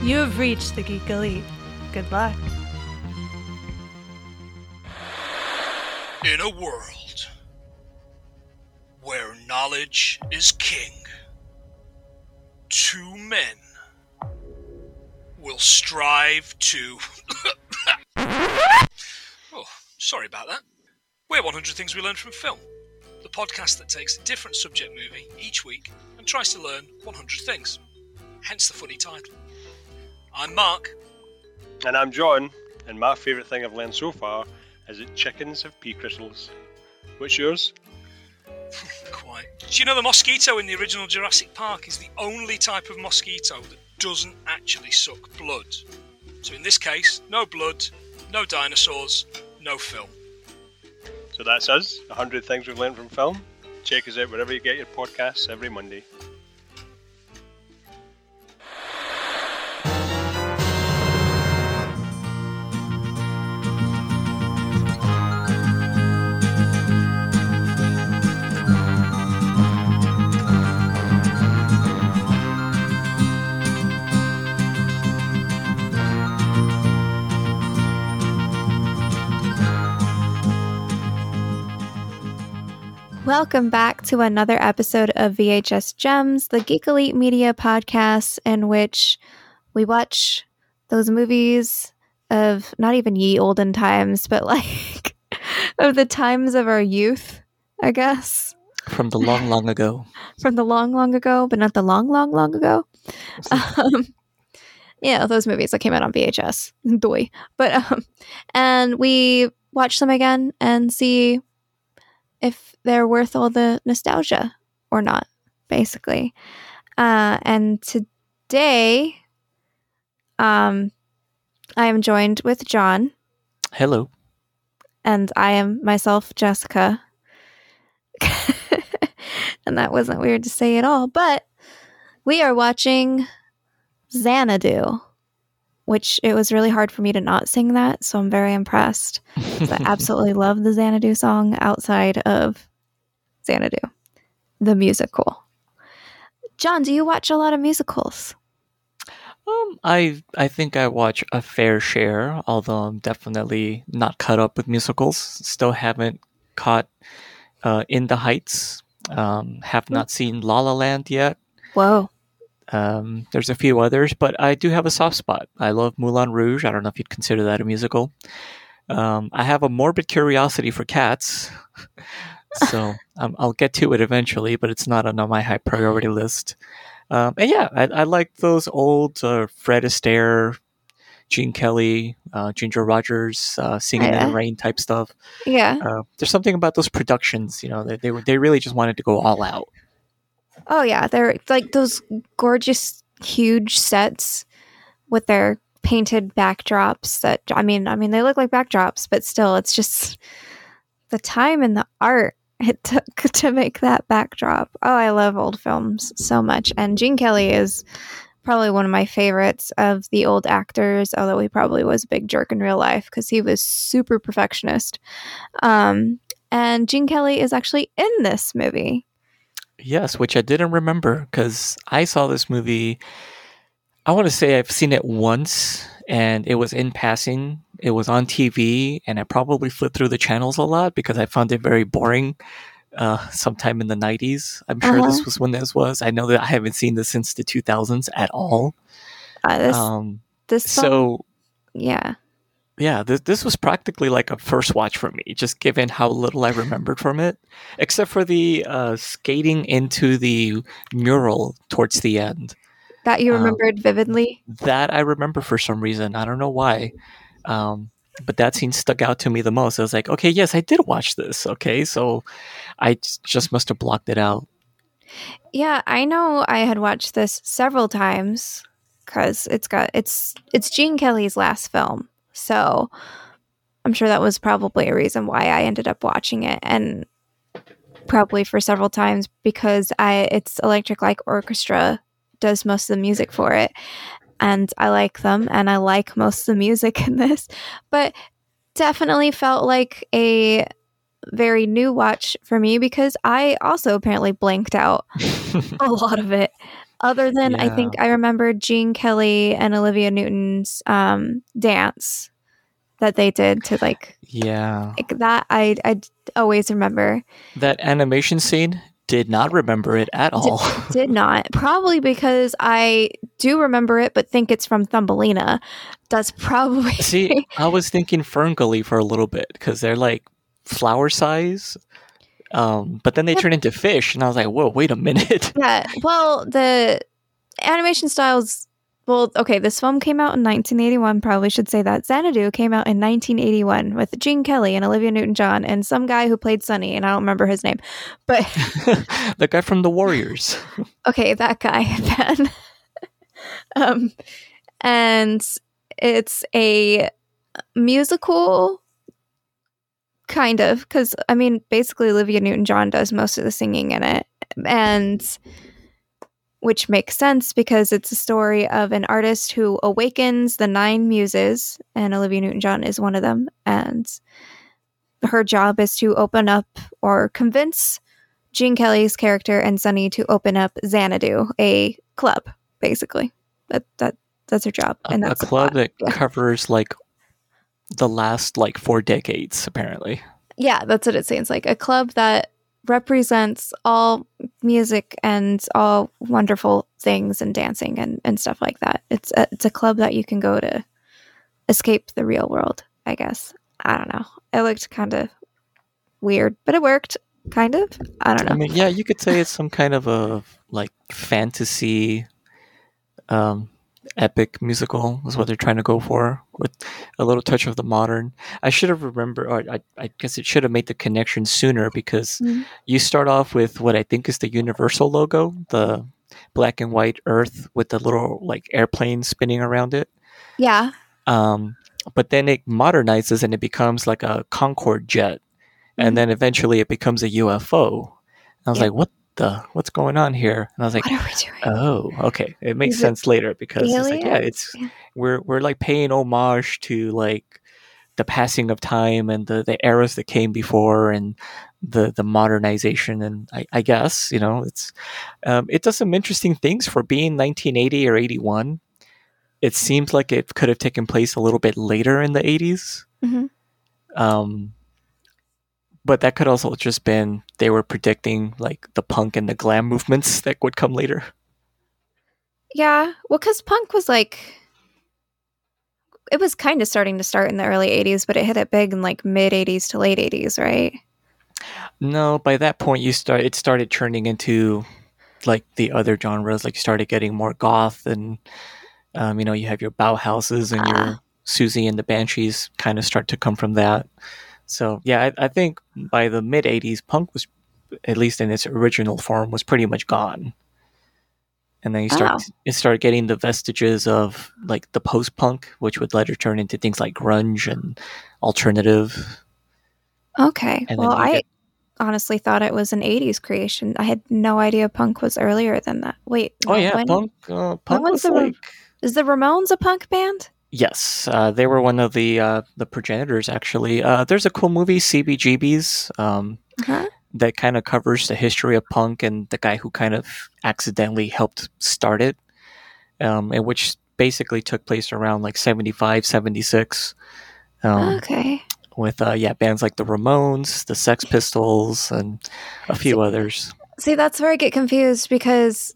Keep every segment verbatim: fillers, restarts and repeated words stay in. You have reached the Geek Elite. Good luck. In a world where knowledge is king, two men will strive to... Oh, sorry about that. We're one hundred Things We Learned from Film, the podcast that takes a different subject movie each week and tries to learn one hundred things, hence the funny title. I'm Mark. And I'm John, and my favourite thing I've learned so far is that chickens have pea crystals. What's yours? Quite. Do you know the mosquito in the original Jurassic Park is the only type of mosquito that doesn't actually suck blood? So in this case, no blood, no dinosaurs, no film. So that's us, one hundred Things We've Learned from Film. Check us out wherever you get your podcasts every Monday. Welcome back to another episode of V H S Gems, the Geek Elite Media podcast in which we watch those movies of not even ye olden times, but like of the times of our youth, I guess. From the long, long ago. From the long, long ago, but not the long, long, long ago. Um, yeah, those movies that came out on V H S. Doi. But, um, and we watch them again and see if they're worth all the nostalgia or not, basically. Uh, and today, um, I am joined with John. Hello. And I am myself, Jessica. And that wasn't weird to say at all. But we are watching Xanadu, which it was really hard for me to not sing that, so I'm very impressed. I absolutely love the Xanadu song outside of Xanadu, the musical. John, do you watch a lot of musicals? Um, I I think I watch a fair share, although I'm definitely not caught up with musicals. Still haven't caught uh, In the Heights. Um, have not seen La La Land yet. Whoa. Um, there's a few others, but I do have a soft spot. I love Moulin Rouge. I don't know if you'd consider that a musical. Um, I have a morbid curiosity for cats, so um, I'll get to it eventually, but it's not on my high priority list. Um, and yeah, I, I like those old uh, Fred Astaire, Gene Kelly, uh, Ginger Rogers, uh, Singing in the Rain type stuff. Yeah. Uh, there's something about those productions, you know, they, they, were, they really just wanted to go all out. Oh, yeah. They're like those gorgeous, huge sets with their painted backdrops that, I mean, I mean, they look like backdrops, but still, it's just the time and the art it took to make that backdrop. Oh, I love old films so much. And Gene Kelly is probably one of my favorites of the old actors, although he probably was a big jerk in real life because he was super perfectionist. Um, and Gene Kelly is actually in this movie. Yes, which I didn't remember because I saw this movie. I want to say I've seen it once and it was in passing. It was on T V and I probably flipped through the channels a lot because I found it very boring uh, sometime in the nineties. I'm sure uh-huh. this was when this was. I know that I haven't seen this since the two thousands at all. Uh, this, um, this song, so, yeah. Yeah, this this was practically like a first watch for me, just given how little I remembered from it, except for the uh, skating into the mural towards the end. That you remembered um, vividly? That I remember for some reason. I don't know why, um, but that scene stuck out to me the most. I was like, okay, yes, I did watch this. Okay, so I just must have blocked it out. Yeah, I know I had watched this several times because it's got it's it's Gene Kelly's last film. So I'm sure that was probably a reason why I ended up watching it, and probably for several times because I it's Electric Light Orchestra does most of the music for it, and I like them and I like most of the music in this, but definitely felt like a very new watch for me because I also apparently blanked out a lot of it. Other than yeah. I think I remember Gene Kelly and Olivia Newton's um, dance that they did to like yeah like that I I always remember that animation scene. Did not remember it at all. Did, did not. Probably because I do remember it, but think it's from Thumbelina. That's probably... See, I was thinking Fern Gully for a little bit, because they're like flower size, um, but then they yeah. turn into fish, and I was like, whoa, wait a minute. Yeah, well, the animation styles... Well, okay, this film came out in nineteen eighty-one, probably should say that. Xanadu came out in nineteen eighty-one with Gene Kelly and Olivia Newton-John and some guy who played Sonny, and I don't remember his name. But the guy from The Warriors. Okay, that guy then. um, and it's a musical, kind of, because, I mean, basically Olivia Newton-John does most of the singing in it. And... which makes sense because it's a story of an artist who awakens the nine muses, and Olivia Newton-John is one of them. And her job is to open up or convince Gene Kelly's character and Sonny to open up Xanadu, a club, basically. That that that's her job. And that's a, a club that yeah. covers like the last like four decades, apparently. Yeah, that's what it sounds like. A club that represents all music and all wonderful things and dancing and, and stuff like that. It's a, it's a club that you can go to escape the real world, I guess. I don't know. It looked kind of weird, but it worked, kind of. I don't know. I mean, yeah, you could say it's some kind of a like fantasy um, epic musical is what they're trying to go for, with a little touch of the modern. I should have remembered, or I, I guess it should have made the connection sooner, because mm-hmm. you start off with what I think is the Universal logo, the black and white Earth with the little like airplane spinning around it. Yeah. Um, but then it modernizes and it becomes like a Concorde jet. Mm-hmm. And then eventually it becomes a U F O. I was yeah. like, what? The what's going on here? And I was like, what are we doing? Oh, okay, it makes Is sense it later because aliens? It's like, yeah, it's yeah. we're we're like paying homage to like the passing of time and the, the eras that came before and the the modernization, and I, I guess you know it's um, it does some interesting things for being nineteen eighty or eighty-one. It seems like it could have taken place a little bit later in the eighties. Mm-hmm. Um. But that could also just been they were predicting like the punk and the glam movements that would come later. Yeah, well, because punk was like it was kind of starting to start in the early eighties, but it hit it big in like mid eighties to late eighties, right? No, by that point you start it started turning into like the other genres. Like you started getting more goth, and um, you know you have your Bauhauses and ah. your Susie and the Banshees kind of start to come from that. So, yeah, I, I think by the mid-eighties, punk was, at least in its original form, was pretty much gone. And then you start, oh. it started getting the vestiges of, like, the post-punk, which would later turn into things like grunge and alternative. Okay. And well, I get... honestly thought it was an eighties creation. I had no idea punk was earlier than that. Wait. Oh, yeah, when... punk, uh, punk was, was like... Is the Ramones a punk band? Yes, uh, they were one of the uh, the progenitors, actually. Uh, there's a cool movie, C B G B's, um, uh-huh. that kind of covers the history of punk and the guy who kind of accidentally helped start it, um, and which basically took place around like seventy-five, seventy-six. Um, okay. With, uh, yeah, bands like the Ramones, the Sex Pistols, and a few see, others. See, that's where I get confused because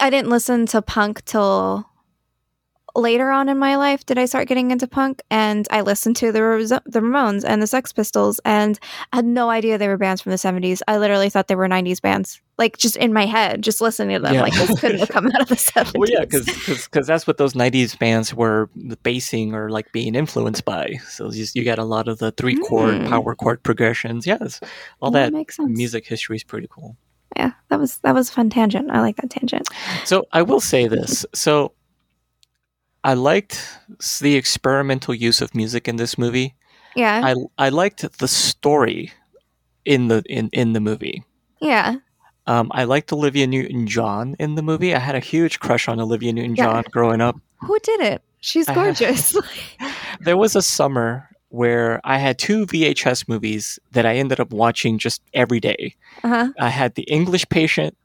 I didn't listen to punk till... later on in my life did I start getting into punk, and I listened to the, Ram- the Ramones and the Sex Pistols, and I had no idea they were bands from the seventies. I literally thought they were nineties bands, like just in my head, just listening to them. Yeah. Like this couldn't have come out of the seventies. Well, yeah, because that's what those nineties bands were basing or like being influenced by. So you, you got a lot of the three chord, mm. power chord progressions. Yes, all yeah, that, that makes sense. Music history is pretty cool. Yeah, that was that was a fun tangent. I like that tangent. So I will say this. So. I liked the experimental use of music in this movie. Yeah. I I liked the story in the in, in the movie. Yeah. Um, I liked Olivia Newton-John in the movie. I had a huge crush on Olivia Newton-John yeah. growing up. Who did it? She's gorgeous. Had, there was a summer where I had two V H S movies that I ended up watching just every day. Uh-huh. I had The English Patient,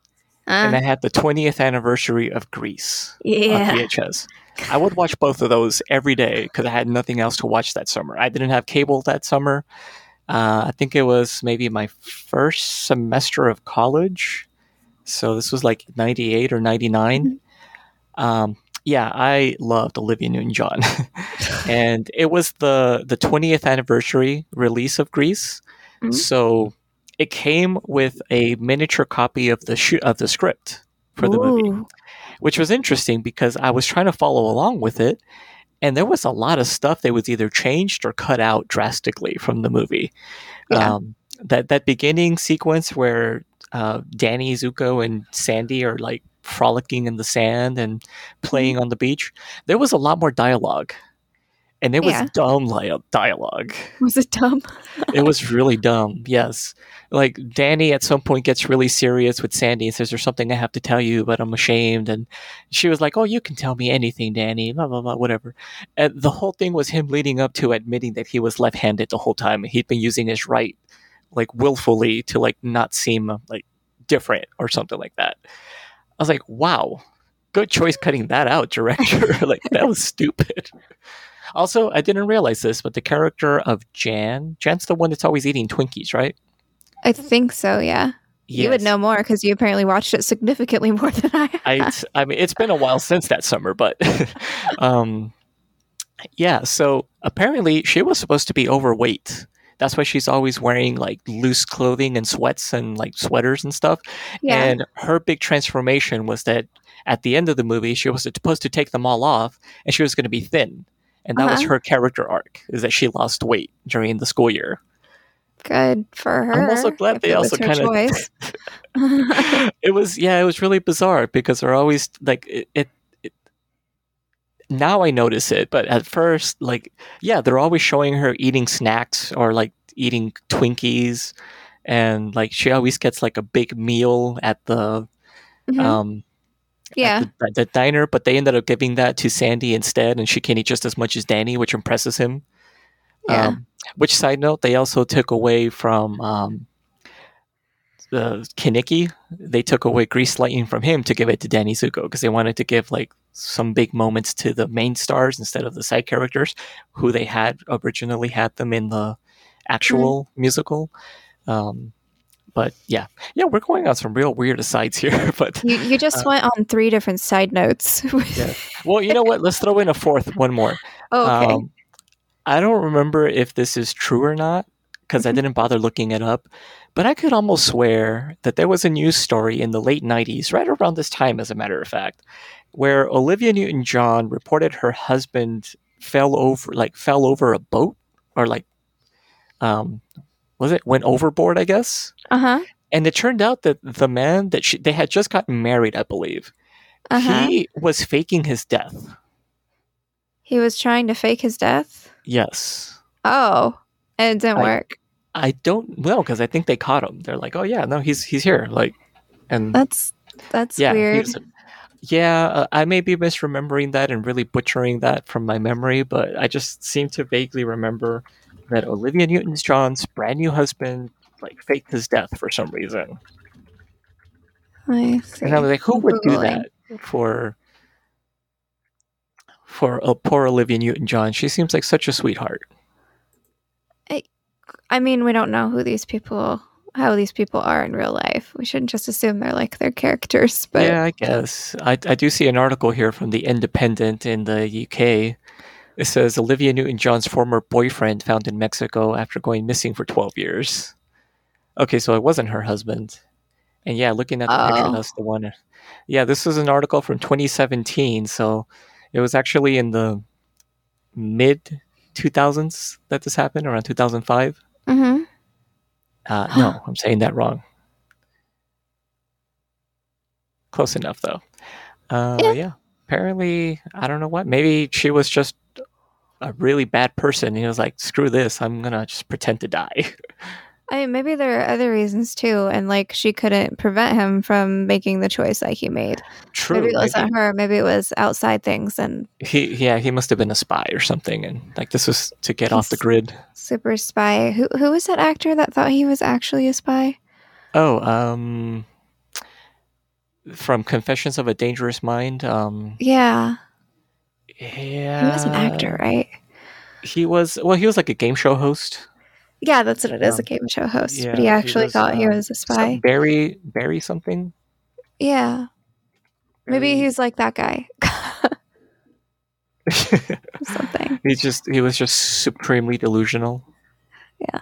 uh, and I had the twentieth anniversary of Grease yeah. on V H S. I would watch both of those every day because I had nothing else to watch that summer. I didn't have cable that summer. Uh, I think it was maybe my first semester of college. So this was like ninety-eight or ninety-nine. Um, yeah, I loved Olivia Newton-John. And it was the, the twentieth anniversary release of Grease. Mm-hmm. So it came with a miniature copy of the sh- of the script for the Ooh. movie, which was interesting because I was trying to follow along with it. And there was a lot of stuff that was either changed or cut out drastically from the movie. Yeah. Um, that, that beginning sequence where uh, Danny Zuko and Sandy are like frolicking in the sand and playing on the beach, there was a lot more dialogue. And it was yeah. dumb li- dialogue. Was it dumb? It was really dumb, yes. Like, Danny at some point gets really serious with Sandy and says, "There's something I have to tell you, but I'm ashamed." And she was like, "Oh, you can tell me anything, Danny, blah, blah, blah," whatever. And the whole thing was him leading up to admitting that he was left-handed the whole time. He'd been using his right, like, willfully to, like, not seem, like, different or something like that. I was like, wow, good choice cutting that out, director. Like, that was stupid. Also, I didn't realize this, but the character of Jan, Jan's the one that's always eating Twinkies, right? I think so, yeah. Yes. You would know more because you apparently watched it significantly more than I have. I, I mean, it's been a while since that summer, but um, yeah. So apparently she was supposed to be overweight. That's why she's always wearing like loose clothing and sweats and like sweaters and stuff. Yeah. And her big transformation was that at the end of the movie, she was supposed to take them all off and she was going to be thin. And that uh-huh. was her character arc, is that she lost weight during the school year. Good for her. I'm also glad they also kind of... It was, yeah, it was really bizarre because they're always, like, it, it, it... Now I notice it, but at first, like, yeah, they're always showing her eating snacks or, like, eating Twinkies. And, like, she always gets, like, a big meal at the... Mm-hmm. Um, Yeah, at the, at the diner, but they ended up giving that to Sandy instead, and she can eat just as much as Danny, which impresses him. Yeah. Um, which side note, they also took away from um, uh, Kinnicky. They took away Grease Lightning from him to give it to Danny Zuko because they wanted to give like some big moments to the main stars instead of the side characters who they had originally had them in the actual mm-hmm. musical. Um, But yeah, yeah, we're going on some real weird asides here. But you, you just uh, went on three different side notes. Yeah. Well, you know what? Let's throw in a fourth, one more. Oh, okay. Um, I don't remember if this is true or not because mm-hmm. I didn't bother looking it up. But I could almost swear that there was a news story in the late nineties, right around this time, as a matter of fact, where Olivia Newton-John reported her husband fell over, like fell over a boat or like, um. was it went overboard, I guess? Uh-huh. And it turned out that the man that she, they had just gotten married, I believe, uh-huh. he was faking his death. He was trying to fake his death? Yes. Oh, and it didn't I, work. I don't know, because I think they caught him. They're like, "Oh yeah, no, he's he's here." Like, and that's that's yeah, weird. Yeah, uh, I may be misremembering that and really butchering that from my memory, but I just seem to vaguely remember that Olivia Newton-John's brand new husband like faked his death for some reason. I see. And I was like, who would do that for for a poor Olivia Newton-John? She seems like such a sweetheart. I, I mean, we don't know who these people, how these people are in real life. We shouldn't just assume they're like their characters. But yeah, I guess I, I do see an article here from The Independent in the U K. It says Olivia Newton-John's former boyfriend found in Mexico after going missing for twelve years. Okay, so it wasn't her husband. And yeah, looking at the oh. picture, that's the one. Yeah, this is an article from twenty seventeen. So it was actually in the mid two thousands that this happened, around two thousand five. Mm-hmm. Uh, no, I'm saying that wrong. Close enough, though. Uh, yeah. yeah. Apparently, I don't know what. Maybe she was just a really bad person. He was like, "Screw this! I'm gonna just pretend to die." I, maybe there are other reasons too, and like she couldn't prevent him from making the choice that he made. True. Maybe it wasn't her. Maybe it was outside things. And he, yeah, he must have been a spy or something, and like this was to get off the grid. Super spy. Who who was that actor that thought he was actually a spy? Oh, um, from Confessions of a Dangerous Mind. Um, yeah. Yeah. He was an actor, right? He was. Well, he was like a game show host. Yeah, that's what it is, um, a game show host. Yeah, but he actually he was, thought uh, he was a spy. Barry, Barry something? Yeah. Barry. Maybe he's like that guy. Something. He just he was just supremely delusional. Yeah.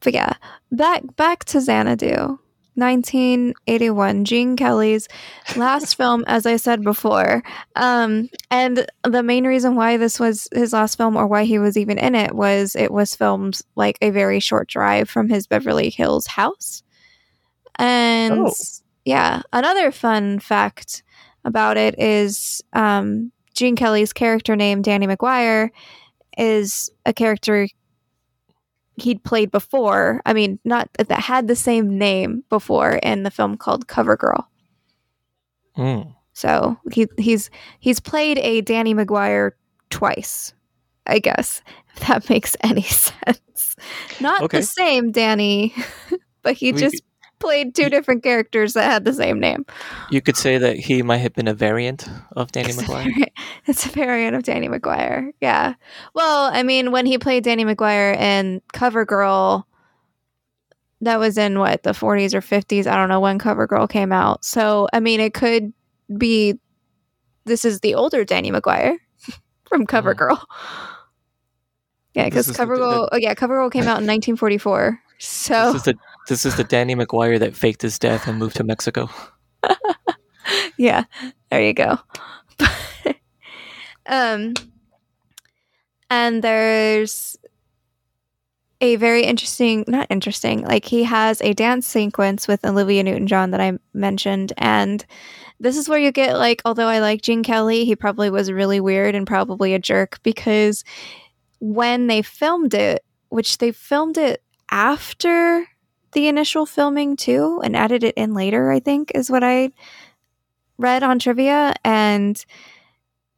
But yeah, back back to Xanadu. nineteen eighty-one, Gene Kelly's last film, as I said before. Um, and the main reason why this was his last film, or why he was even in it, was it was filmed like a very short drive from his Beverly Hills house. And oh. yeah, another fun fact about it is um, Gene Kelly's character name, Danny McGuire, is a character he'd played before. I mean, not that had the same name before in the film called Cover Girl. Mm. So he he's he's played a Danny McGuire twice, I guess, if that makes any sense. Not okay. The same Danny, but he we, just played two he, different characters that had the same name. You could say that he might have been a variant of Danny McGuire. It's a variant of Danny McGuire. Yeah. Well, I mean, when he played Danny McGuire in Cover Girl, that was in what, the forties or fifties? I don't know when Cover Girl came out. So, I mean, it could be this is the older Danny McGuire from Cover Girl. Yeah, because Cover Girl. Oh yeah, Cover Girl came out in nineteen forty-four. So this is the this is the Danny McGuire that faked his death and moved to Mexico. Yeah, there you go. Um, and there's a very interesting, not interesting, like he has a dance sequence with Olivia Newton-John that I mentioned. And this is where you get like, although I like Gene Kelly, he probably was really weird and probably a jerk, because when they filmed it, which they filmed it after the initial filming too, and added it in later, I think is what I read on trivia. And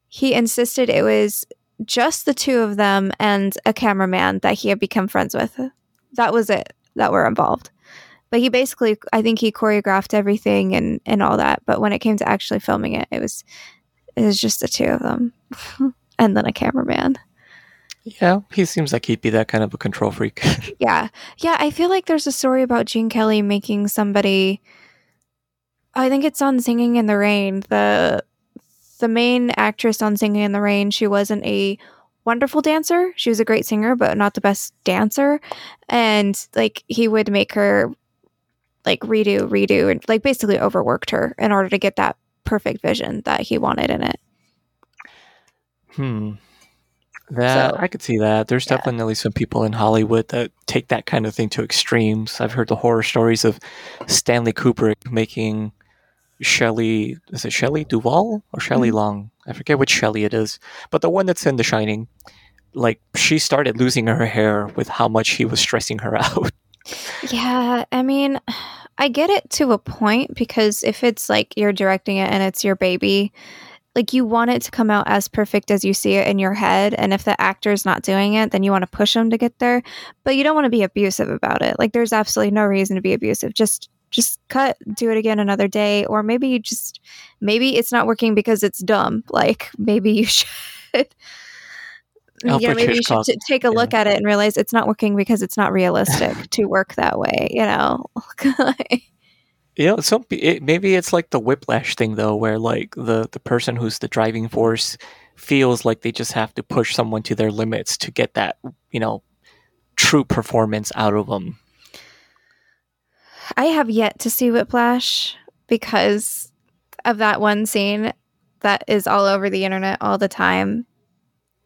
he insisted it was just the two of them and a cameraman that he had become friends with. That was it, that were involved. But he basically, I think he choreographed everything and, and all that. But when it came to actually filming it, it was it was just the two of them and then a cameraman. Yeah, he seems like he'd be that kind of a control freak. yeah. Yeah, I feel like there's a story about Gene Kelly making somebody, I think it's on Singing in the Rain, the... The main actress on Singing in the Rain, she wasn't a wonderful dancer. She was a great singer, but not the best dancer. And like he would make her like redo, redo, and like basically overworked her in order to get that perfect vision that he wanted in it. Hmm. That so, I could see that. There's yeah. definitely some people in Hollywood that take that kind of thing to extremes. I've heard the horror stories of Stanley Kubrick making Shelley, is it Shelley Duvall or Shelley mm-hmm. Long? I forget which Shelley it is, but the one that's in The Shining, like she started losing her hair with how much he was stressing her out. Yeah, I mean, I get it to a point, because if it's like you're directing it and it's your baby, like you want it to come out as perfect as you see it in your head. And if the actor's not doing it, then you want to push them to get there, but you don't want to be abusive about it. Like there's absolutely no reason to be abusive. Just Just cut, do it again another day. Or maybe you just, maybe it's not working because it's dumb. Like, maybe you should, Alfred you know, maybe Hitchcock, you should t- take a yeah. look at it and realize it's not working because it's not realistic to work that way, you know? you know, some, it, maybe it's like the whiplash thing, though, where like the, the person who's the driving force feels like they just have to push someone to their limits to get that, you know, true performance out of them. I have yet to see Whiplash because of that one scene that is all over the internet all the time.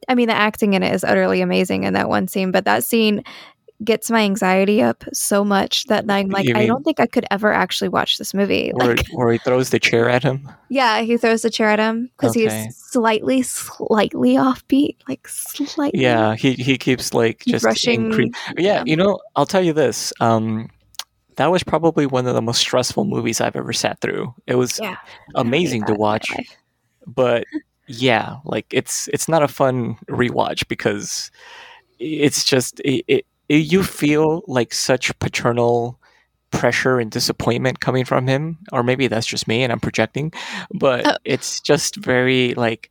I mean, the acting in it is utterly amazing in that one scene, but that scene gets my anxiety up so much that I'm like, you I mean, don't think I could ever actually watch this movie. Or, like, or he throws the chair at him? Yeah, he throws the chair at him because okay. he's slightly, slightly offbeat. Like, slightly. Yeah, he, he keeps, like, just rushing. Incre- yeah, yeah, you know, I'll tell you this. Um, that was probably one of the most stressful movies I've ever sat through. It was yeah. amazing to watch. But, yeah, like, it's it's not a fun rewatch because it's just... it. it You feel like such paternal pressure and disappointment coming from him, or maybe that's just me and I'm projecting, but oh. it's just very like,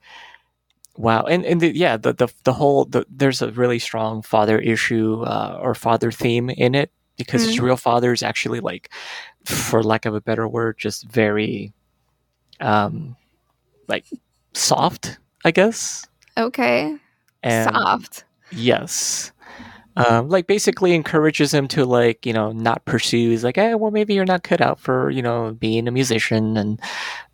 wow. And, and the, yeah, the, the, the whole, the, there's a really strong father issue uh, or father theme in it because mm-hmm. his real father is actually like, for lack of a better word, just very um, like soft, I guess. Okay. And soft. Yes. Um, like basically encourages him to like, you know, not pursue. He's like, hey, well, maybe you're not cut out for, you know, being a musician. And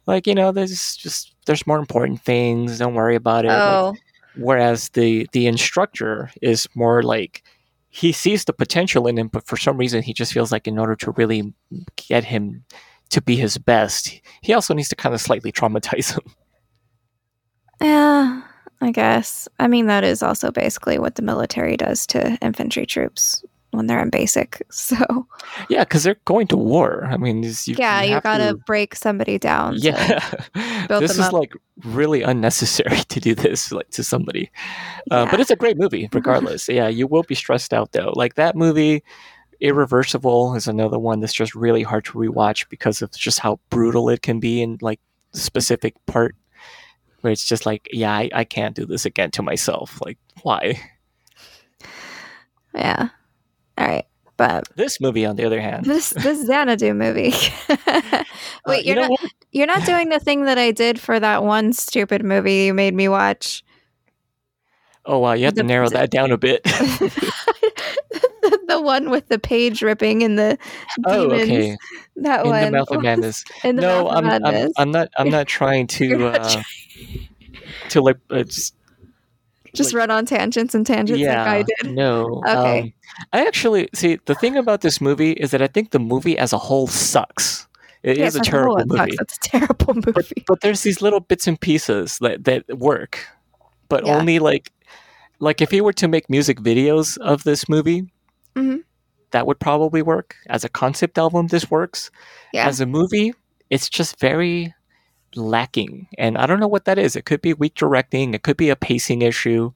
like, you know, there's just, there's more important things. Don't worry about it. Oh. Like, whereas the, the instructor is more like, he sees the potential in him, but for some reason he just feels like in order to really get him to be his best, he also needs to kind of slightly traumatize him. Yeah. Uh. I guess. I mean, that is also basically what the military does to infantry troops when they're in basic. So yeah, because they're going to war. I mean, you, yeah, you, you gotta to... break somebody down. Yeah, build this them is up. Like really unnecessary to do this like to somebody. Uh, yeah. But it's a great movie, regardless. Yeah, you will be stressed out though. Like that movie, Irreversible, is another one that's just really hard to rewatch because of just how brutal it can be in like specific part. Where it's just like, yeah, I, I can't do this again to myself. Like, why? Yeah. All right. But this movie, on the other hand, this this Xanadu movie. Wait, uh, you you're not what? You're not doing the thing that I did for that one stupid movie you made me watch. Oh wow, you have the, to narrow that down a bit. the, the one with the page ripping and the oh, demons. Okay. That in one. In the mouth of madness. In the no, mouth of I'm, madness. I'm I'm not I'm not trying to. To like uh, just, just like, run on tangents and tangents yeah, like I did. No, okay. Um, I actually see the thing about this movie is that I think the movie as a whole sucks. It yeah, is a terrible movie. Sucks. It's a terrible movie. But, but there's these little bits and pieces that, that work, but yeah. only like like if you were to make music videos of this movie, mm-hmm. that would probably work as a concept album. This works yeah. as a movie. It's just very. Lacking, and I don't know what that is. It could be weak directing. It could be a pacing issue.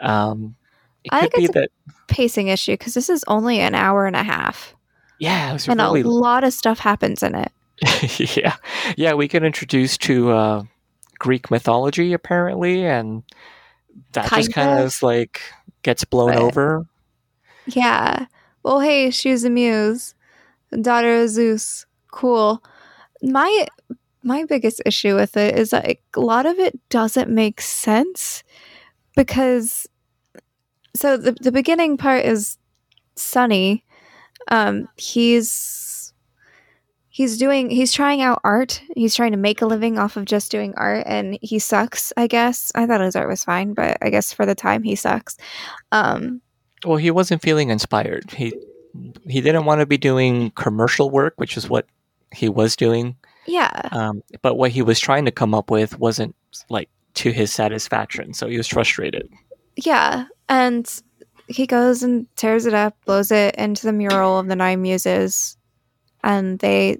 Um, it I could think be it's that a pacing issue because this is only an hour and a half. Yeah, it was and really... a lot of stuff happens in it. yeah, yeah. We get introduced to uh, Greek mythology apparently, and that kind just kind of like gets blown but... over. Yeah. Well, hey, she's a muse, daughter of Zeus. Cool. My. My biggest issue with it is that a lot of it doesn't make sense because so the the beginning part is Sonny. Um, he's he's doing he's trying out art. He's trying to make a living off of just doing art, and he sucks. I guess I thought his art was fine, but I guess for the time he sucks. Um, well, he wasn't feeling inspired. He he didn't want to be doing commercial work, which is what he was doing. Yeah. Um, but what he was trying to come up with wasn't like to his satisfaction. So he was frustrated. Yeah. And he goes and tears it up, blows it into the mural of the Nine Muses. And they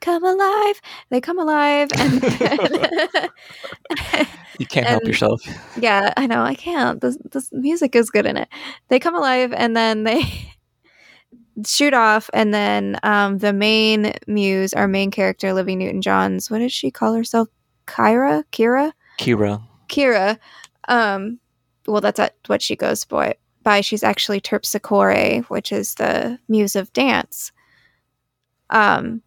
come alive. They come alive. And you can't and, help yourself. Yeah, I know. I can't. This, this music is good in it. They come alive and then they... shoot off, and then um the main muse, our main character, Olivia Newton-John's, what did she call herself? Kira? Kira? Kira. Kira. Um, well, that's what she goes by. By she's actually Terpsichore, which is the muse of dance. Um,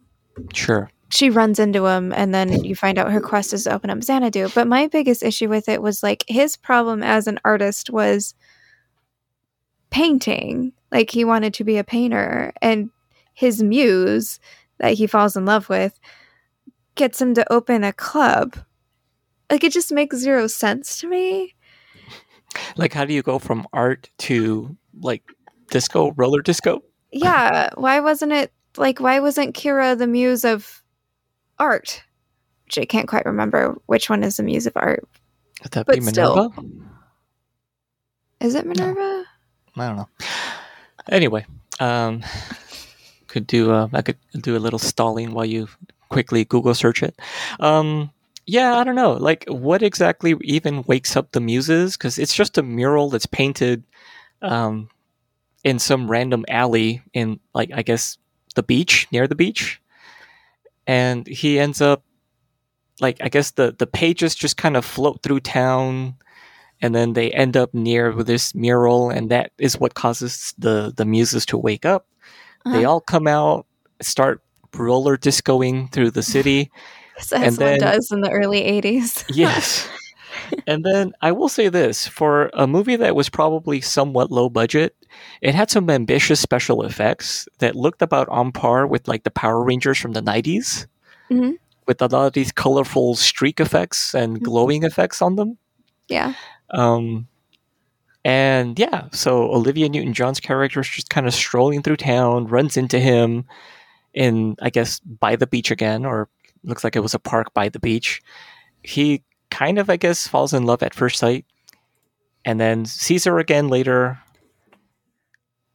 sure. She runs into him, and then you find out her quest is to open up Xanadu. But my biggest issue with it was like his problem as an artist was painting. Like, he wanted to be a painter, and his muse that he falls in love with gets him to open a club. Like, it just makes zero sense to me. Like, how do you go from art to, like, disco, roller disco. Yeah. Why wasn't it like, why wasn't Kira the muse of art? Which I can't quite remember which one is the muse of art. Could that but be Minerva? Still. Is it Minerva? No. I don't know. Anyway, um, could do, uh, I could do a little stalling while you quickly Google search it. Um, Yeah, I don't know. Like, what exactly even wakes up the muses? Because it's just a mural that's painted um, in some random alley in, like, I guess, the beach, near the beach. And he ends up, like, I guess the, the pages just kind of float through town. And then they end up near with this mural. And that is what causes the, the muses to wake up. Uh-huh. They all come out, start roller discoing through the city. So as one does in the early eighties. Yes. And then I will say this, for a movie that was probably somewhat low budget, it had some ambitious special effects that looked about on par with like the Power Rangers from the nineties, mm-hmm. with a lot of these colorful streak effects and mm-hmm. glowing effects on them. Yeah. Um, and yeah, so Olivia Newton-John's character is just kind of strolling through town, runs into him in, I guess, by the beach again, or looks like it was a park by the beach. He kind of, I guess, falls in love at first sight and then sees her again later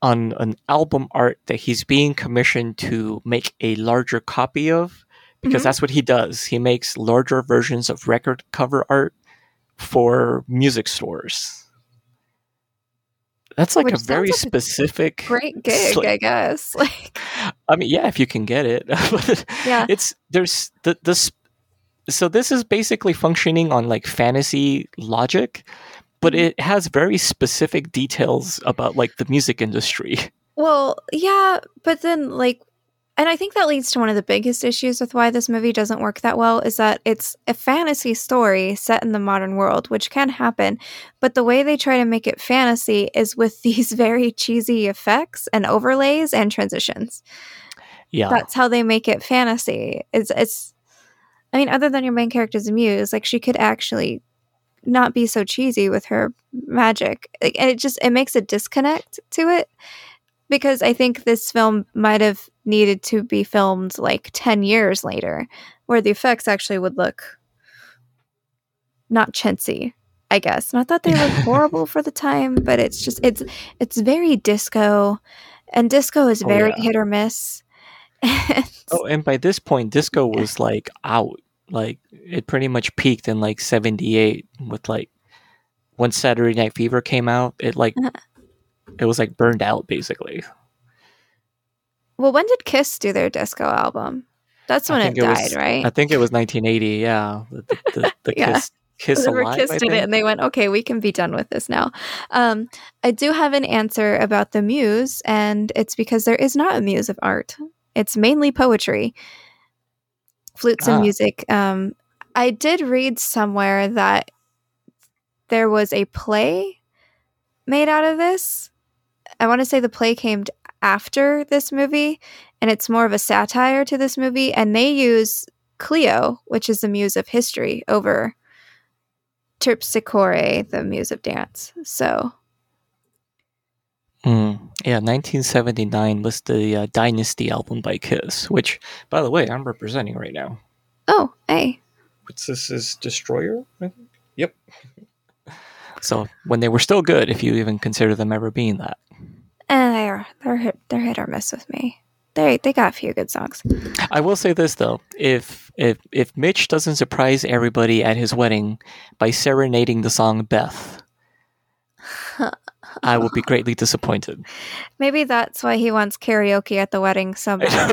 on an album art that he's being commissioned to make a larger copy of, because mm-hmm. that's what he does. He makes larger versions of record cover art for music stores. That's like Which a very like specific... A great gig, like, I guess. Like, I mean, yeah, if you can get it. Yeah. It's, there's the, the, so this is basically functioning on like fantasy logic, but it has very specific details about like the music industry. Well, yeah, but then like, and I think that leads to one of the biggest issues with why this movie doesn't work that well, is that it's a fantasy story set in the modern world, which can happen. But the way they try to make it fantasy is with these very cheesy effects and overlays and transitions. Yeah. That's how they make it fantasy. It's, it's, I mean, other than your main character's muse, like she could actually not be so cheesy with her magic. Like, and it just, it makes a disconnect to it. Because I think this film might have needed to be filmed like ten years later, where the effects actually would look not chintzy, I guess. Not that they look horrible for the time, but it's just, it's it's very disco, and disco is very oh, yeah. hit or miss. Oh, and by this point, disco was like out. Like it pretty much peaked in like seventy-eight with like, when Saturday Night Fever came out, it like... Uh-huh. It was like burned out, basically. Well, when did Kiss do their disco album? That's when it, it died, was, right? I think it was nineteen eighty. Yeah, the, the, the yeah. Kiss, Kiss Alive. They were Kiss did it, and they went, "Okay, we can be done with this now." Um, I do have an answer about the muse, and it's because there is not a muse of art. It's mainly poetry, flutes, ah. and music. Um, I did read somewhere that there was a play made out of this. I want to say the play came after this movie, and it's more of a satire to this movie, and they use Cleo, which is the muse of history, over Terpsichore, the muse of dance. So, mm, yeah, nineteen seventy-nine was the uh, Dynasty album by Kiss, which, by the way, I'm representing right now. Oh, hey. What's this? Is Destroyer? I think? Yep. So when they were still good, if you even consider them ever being that. And they are, they're hit, they're hit or miss with me. They they got a few good songs. I will say this though, if if if Mitch doesn't surprise everybody at his wedding by serenading the song Beth, I will be greatly disappointed. Maybe that's why he wants karaoke at the wedding somehow.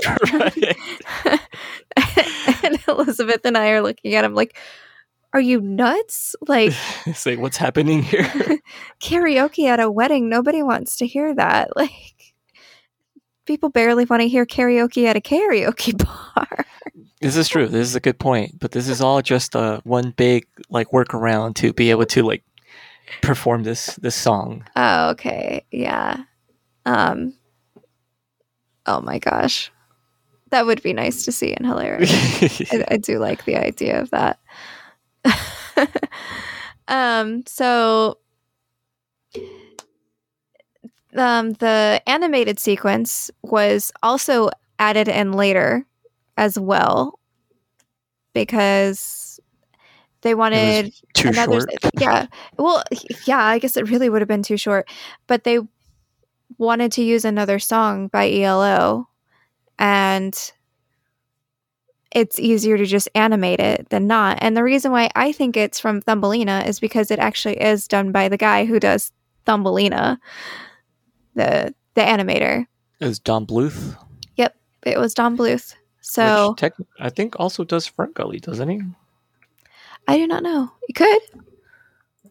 And Elizabeth and I are looking at him like, are you nuts? Like, it's like, what's happening here? Karaoke at a wedding. Nobody wants to hear that. Like, people barely want to hear karaoke at a karaoke bar. This is true. This is a good point. But this is all just a one big like workaround to be able to like perform this this song. Oh, okay. Yeah. Um. Oh my gosh, that would be nice to see and hilarious. I, I do like the idea of that. um so um, the animated sequence was also added in later as well because they wanted too another, short. Yeah, well, yeah, I guess it really would have been too short, but they wanted to use another song by E L O, and it's easier to just animate it than not. And the reason why I think it's from Thumbelina is because it actually is done by the guy who does Thumbelina, the the animator. It was Don Bluth. Yep, it was Don Bluth. So Which tech, I think also does Fern Gully, doesn't he? I do not know. He could.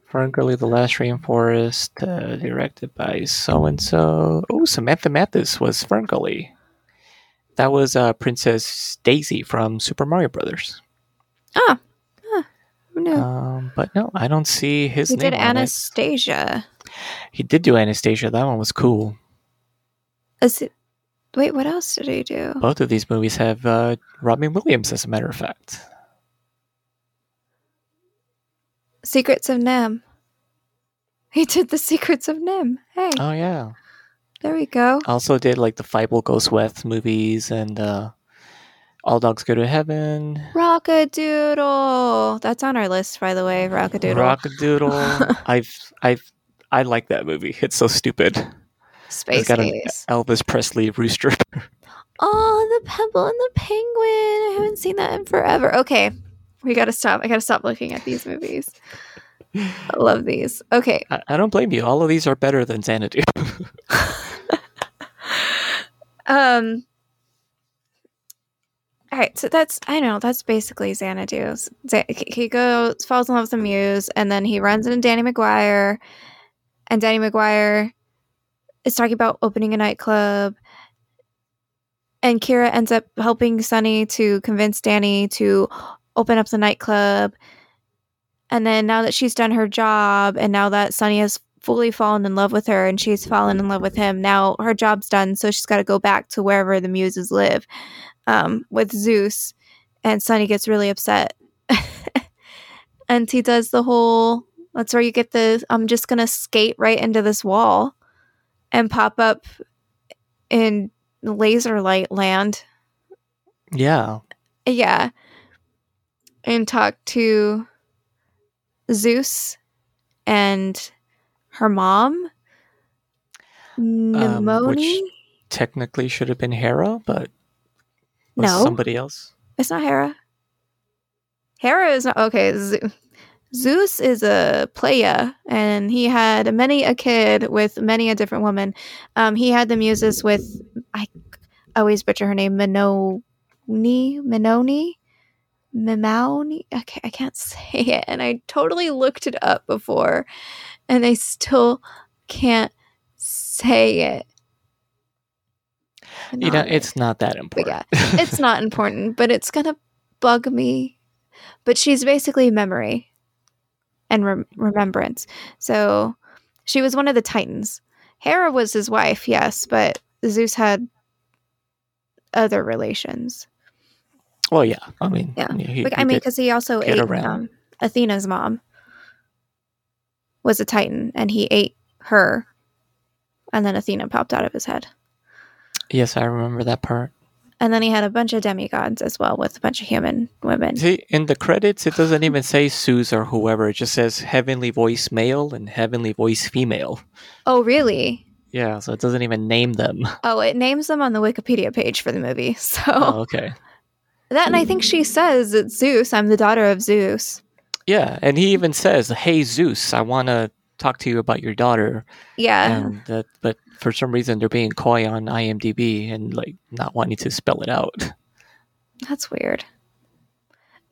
Fern Gully, The Last Rainforest, uh, directed by so and so. Oh, Samantha Mathis was Fern Gully. That was uh, Princess Daisy from Super Mario Brothers. Ah, ah who knew? Um, but no, I don't see his he name. He did Anastasia. On it. He did do Anastasia. That one was cool. Is it? Wait, what else did he do? Both of these movies have uh, Robin Williams, as a matter of fact. Secrets of Nim. He did the Secrets of Nim. Hey. Oh yeah. There we go. Also did like the Fievel Goes West movies and uh, All Dogs Go to Heaven. Rock-a-doodle. That's on our list, by the way. Rock-a-doodle. Rock-a-doodle. I've I've I like that movie. It's so stupid. Space. It's got an Elvis Presley rooster. Oh, the pebble and the penguin. I haven't seen that in forever. Okay, we gotta stop. I gotta stop looking at these movies. I love these. Okay, I, I don't blame you. All of these are better than Xanadu. Um. All right, so that's I know that's basically Xanadu. He goes, falls in love with the muse, and then he runs into Danny McGuire, and Danny McGuire is talking about opening a nightclub, and Kira ends up helping Sunny to convince Danny to open up the nightclub. And then now that she's done her job, and now that Sunny has fully fallen in love with her and she's fallen in love with him, now her job's done, so she's got to go back to wherever the muses live um with Zeus, and Sunny gets really upset and he does the whole that's where you get the I'm just gonna skate right into this wall and pop up in laser light land yeah yeah and talk to Zeus and her mom, Mnemosyne, um, which technically should have been Hera, but was no, somebody else. It's not Hera. Hera is not okay. Ze- Zeus is a playa, and he had many a kid with many a different woman. Um, he had the muses with I always butcher her name, Mnemosyne, Mnemosyne. Mnemosyne? Okay, I can't say it, and I totally looked it up before, and I still can't say it. Not you know, it's not that important. But yeah, it's not important, but it's gonna bug me. But she's basically memory and re- remembrance. So she was one of the Titans. Hera was his wife, yes, but Zeus had other relations. Well, yeah. I mean, yeah. He, he I mean, because he also ate um, Athena's mom was a Titan, and he ate her, and then Athena popped out of his head. Yes, I remember that part. And then he had a bunch of demigods as well with a bunch of human women. See, in the credits, it doesn't even say Zeus or whoever. It just says heavenly voice male and heavenly voice female. Oh, really? Yeah, so it doesn't even name them. Oh, it names them on the Wikipedia page for the movie. So oh, okay. That, and I think she says it's Zeus. I'm the daughter of Zeus. Yeah, and he even says, "Hey Zeus, I want to talk to you about your daughter." Yeah, and that, but for some reason they're being coy on I M D B and like not wanting to spell it out. That's weird.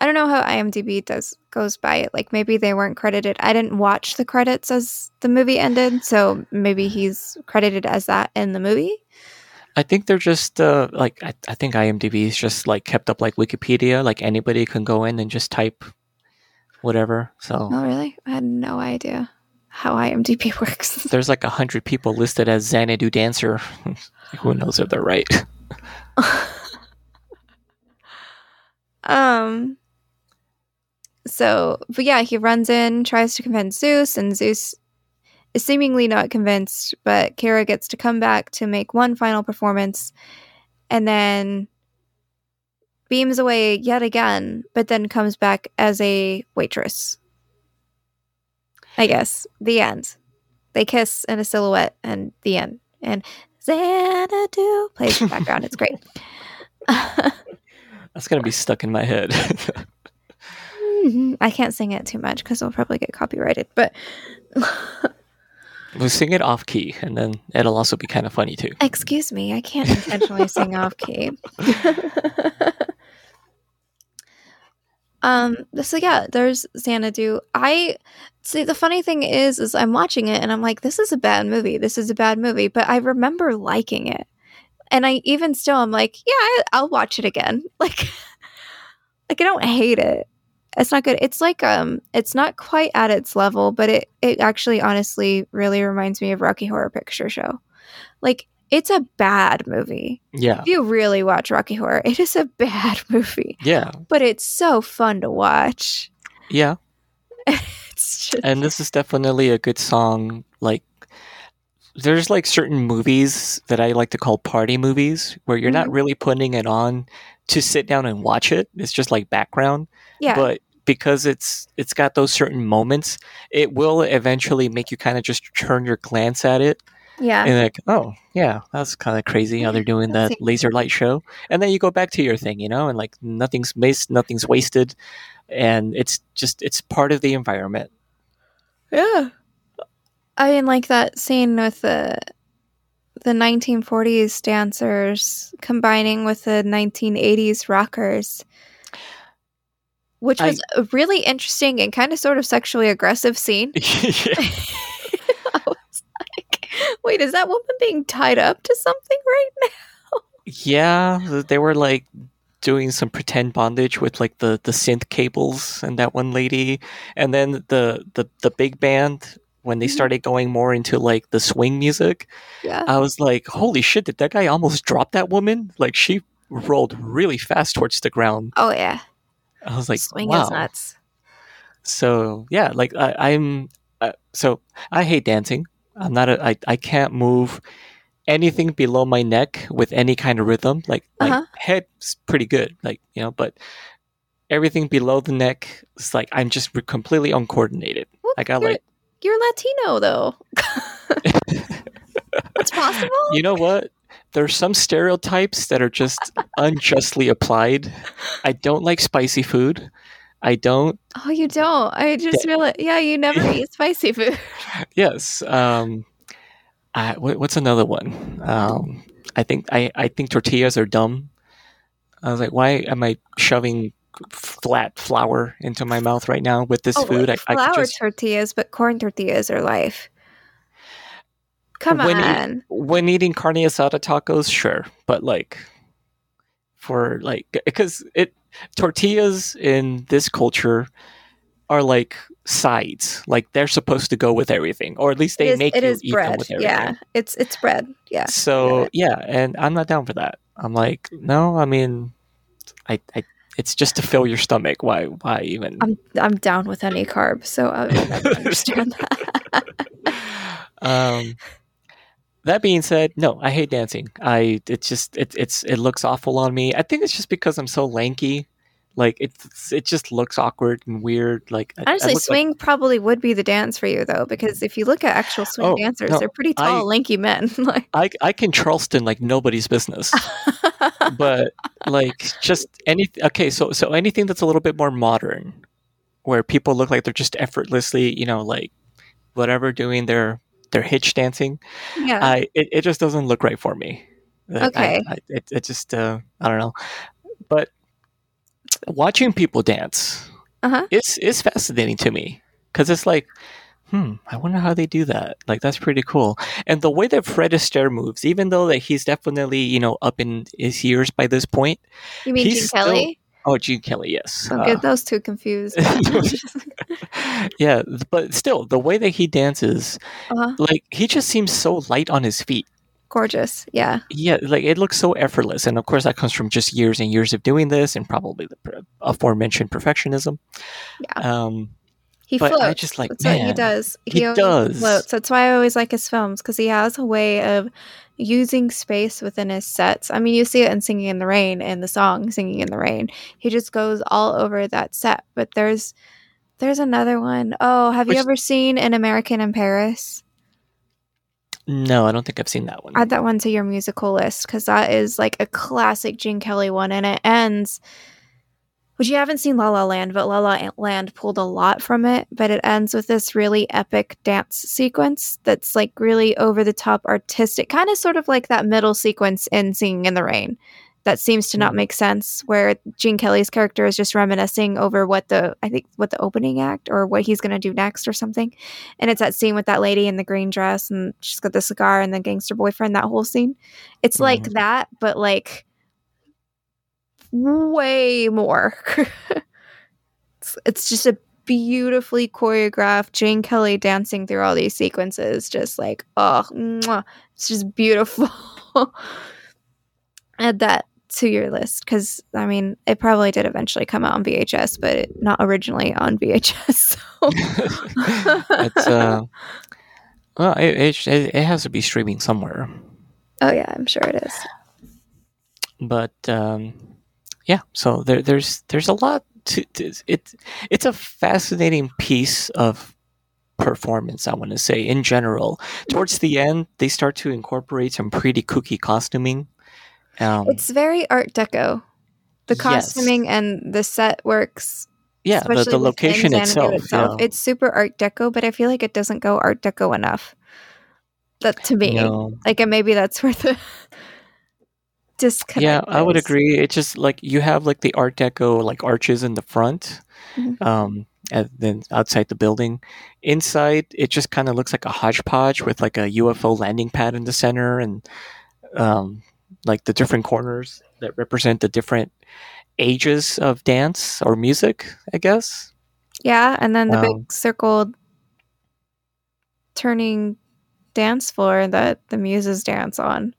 I don't know how I M D B does goes by it. Like maybe they weren't credited. I didn't watch the credits as the movie ended, so maybe he's credited as that in the movie. I think they're just uh, like I, I think I M D B is just like kept up like Wikipedia. Like anybody can go in and just type whatever. So oh really? I had no idea how I M D B works. There's like a hundred people listed as Xanadu dancer. Who knows if they're right? um. So, but yeah, he runs in, tries to convince Zeus, and Zeus is seemingly not convinced, but Kira gets to come back to make one final performance and then beams away yet again, but then comes back as a waitress. I guess. The end. They kiss in a silhouette and the end. And Xanadu plays in the background. It's great. That's going to be stuck in my head. I can't sing it too much because it'll probably get copyrighted, but we'll sing it off key and then it'll also be kind of funny too. Excuse me, I can't intentionally sing off key. um so yeah, there's Xanadu. I see the funny thing is is I'm watching it and I'm like, this is a bad movie, this is a bad movie, but I remember liking it. And I even still I'm like, yeah, I, I'll watch it again. Like like I don't hate it. It's not good. It's like um, it's not quite at its level, but it it actually honestly really reminds me of Rocky Horror Picture Show. Like, it's a bad movie. Yeah. If you really watch Rocky Horror, it is a bad movie. Yeah. But it's so fun to watch. Yeah. It's just... And this is definitely a good song. Like, there's like certain movies that I like to call party movies where you're mm-hmm. not really putting it on to sit down and watch it. It's just like background. Yeah. But because it's it's got those certain moments, it will eventually make you kind of just turn your glance at it. Yeah. And like, oh, yeah, that's kind of crazy how they're doing that laser light show. And then you go back to your thing, you know, and like nothing's missed, nothing's wasted. And it's just, it's part of the environment. Yeah. I mean, like that scene with the the nineteen forties dancers combining with the nineteen eighties rockers, which was I, a really interesting and kind of sort of sexually aggressive scene. I was like, wait, is that woman being tied up to something right now? Yeah, they were like doing some pretend bondage with like the, the synth cables and that one lady. And then the, the, the big band... when they started going more into like the swing music, yeah. I was like, holy shit, did that guy almost drop that woman? Like, she rolled really fast towards the ground. Oh yeah. I was like, swing wow. is nuts. So yeah, like I, I'm, uh, so I hate dancing. I'm not, a, I, I can't move anything below my neck with any kind of rhythm. Like my uh-huh. head's pretty good. Like, you know, but everything below the neck is like, I'm just re- completely uncoordinated. Whoop, I got like, you're Latino, though. It's possible. You know what? There's some stereotypes that are just unjustly applied. I don't like spicy food. I don't. Oh, you don't? I just realized. Yeah, you never eat spicy food. Yes. Um, I, w- what's another one? Um, I think I, I think tortillas are dumb. I was like, why am I shoving flat flour into my mouth right now with this oh, food? I, flour I could just... tortillas, but corn tortillas are life. Come when on. E- when eating carne asada tacos, sure, but like for like because it tortillas in this culture are like sides, like they're supposed to go with everything, or at least they it is, make it you is eat bread. Them with everything. Yeah, it's it's bread. Yeah. So yeah. yeah, and I'm not down for that. I'm like, no, I mean, I I. It's just to fill your stomach. Why? Why even? I'm I'm down with any carb, so I don't understand that. um, that being said, no, I hate dancing. I it just it it's it looks awful on me. I think it's just because I'm so lanky. Like it it just looks awkward and weird. Like honestly, I swing like... probably would be the dance for you though, because if you look at actual swing oh, dancers, no, they're pretty tall, I, lanky men. Like I I can Charleston like nobody's business. But like just any okay, so so anything that's a little bit more modern, where people look like they're just effortlessly, you know, like whatever doing their their hitch dancing. Yeah, I it, it just doesn't look right for me. Okay, I, I, it it just uh, I don't know, but. Watching people dance uh-huh. it's, it's fascinating to me because it's like, hmm, I wonder how they do that. Like, that's pretty cool. And the way that Fred Astaire moves, even though that he's definitely, you know, up in his years by this point. You mean Gene Kelly? Still, oh, Gene Kelly, yes. Don't get uh, those two confused. Yeah, but still, the way that he dances, uh-huh. like, he just seems so light on his feet. Gorgeous. Yeah. Yeah. Like it looks so effortless. And of course that comes from just years and years of doing this and probably the aforementioned perfectionism. Yeah. Um, He but floats. I just like, that's man, what he does. He, he does. Floats. That's why I always like his films, because he has a way of using space within his sets. I mean, you see it in Singing in the Rain and the song Singing in the Rain. He just goes all over that set. But there's there's another one. Oh, have Which, you ever seen An American in Paris? No, I don't think I've seen that one. Add that one to your musical list, because that is like a classic Gene Kelly one, and it ends... Which you haven't seen La La Land, but La La Land pulled a lot from it. But it ends with this really epic dance sequence that's like really over the top artistic, kind of sort of like that middle sequence in Singing in the Rain that seems to not make sense, where Gene Kelly's character is just reminiscing over what the, I think, what the opening act or what he's going to do next or something. And it's that scene with that lady in the green dress and she's got the cigar and the gangster boyfriend, that whole scene. It's mm-hmm. like that, but like... way more. it's, it's just a beautifully choreographed Gene Kelly dancing through all these sequences, just like, oh, mwah. It's just beautiful. Add that to your list, because I mean, it probably did eventually come out on V H S, but it, not originally on V H S. So. it's, uh, well, it, it it has to be streaming somewhere. Oh yeah, I'm sure it is. But um yeah, so there, there's there's a lot to, to it. It's a fascinating piece of performance, I want to say, in general. Towards the end, they start to incorporate some pretty kooky costuming. Um, it's very Art Deco. The costuming yes. and the set works. Yeah, the, the location itself. itself. Yeah. It's super Art Deco, but I feel like it doesn't go Art Deco enough. That to me, no. like, and maybe that's where the. Yeah, I would agree. It's just like you have like the Art Deco like arches in the front, mm-hmm. um, and then outside the building. Inside, it just kind of looks like a hodgepodge with like a U F O landing pad in the center, and um, like the different corners that represent the different ages of dance or music, I guess. Yeah, and then the um, big circled turning dance floor that the muses dance on.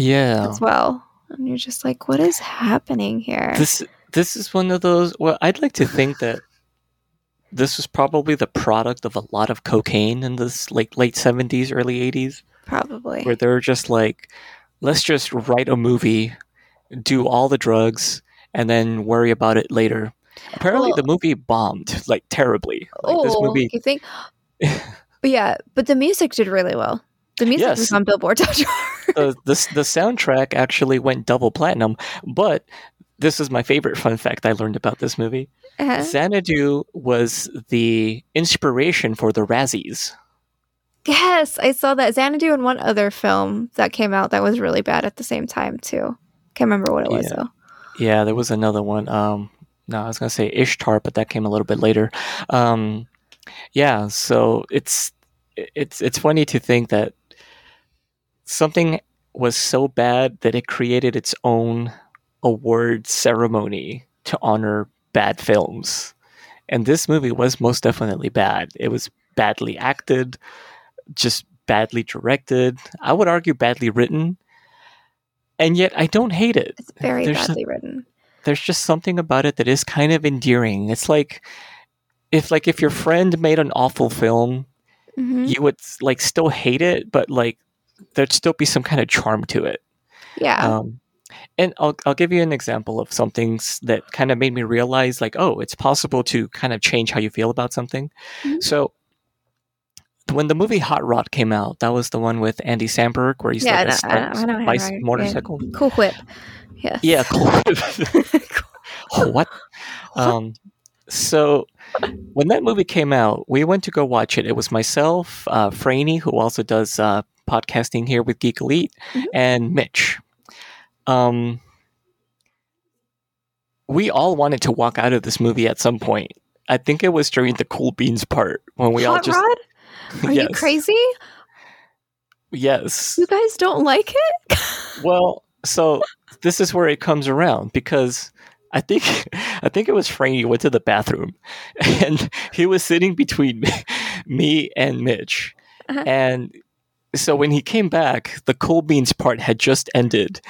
Yeah, as well, and you're just like, what is happening here? This this is one of those. Well, I'd like to think that this was probably the product of a lot of cocaine in this like late seventies, early eighties, probably, where they're just like, let's just write a movie, do all the drugs, and then worry about it later. Apparently, well, the movie bombed like terribly. Like, oh, this movie, you think? But yeah, but the music did really well. The music yes. was on Billboard. the, the, the soundtrack actually went double platinum, but this is my favorite fun fact I learned about this movie. Uh-huh. Xanadu was the inspiration for the Razzies. Yes, I saw that. Xanadu and one other film that came out that was really bad at the same time, too. Can't remember what it was, yeah. though. Yeah, there was another one. Um, no, I was going to say Ishtar, but that came a little bit later. Um, yeah, so it's it's it's funny to think that something was so bad that it created its own award ceremony to honor bad films. And this movie was most definitely bad. It was badly acted, just badly directed. I would argue badly written. And yet I don't hate it. It's very there's badly a, written. There's just something about it that is kind of endearing. It's like if like if your friend made an awful film, mm-hmm. you would like still hate it, but like there'd still be some kind of charm to it. Yeah. Um, and I'll I'll give you an example of some things that kind of made me realize, like, oh, it's possible to kind of change how you feel about something. Mm-hmm. So when the movie Hot Rod came out, that was the one with Andy Samberg, where he's yeah, like no, a spice, I don't, I don't spice right. motorcycle. Yeah. Cool Whip. Yes. Yeah, Cool Whip. oh, what? Um, so when that movie came out, we went to go watch it. It was myself, uh, Franny, who also does... Uh, podcasting here with Geek Elite mm-hmm. and Mitch. Um, we all wanted to walk out of this movie at some point. I think it was during the Cool Beans part when we Hot all just. Rod? Are yes. you crazy? Yes. You guys don't like it? Well, so this is where it comes around because I think I think it was Frank who went to the bathroom and he was sitting between me, me and Mitch uh-huh. and. So when he came back, the Cool Beans part had just ended.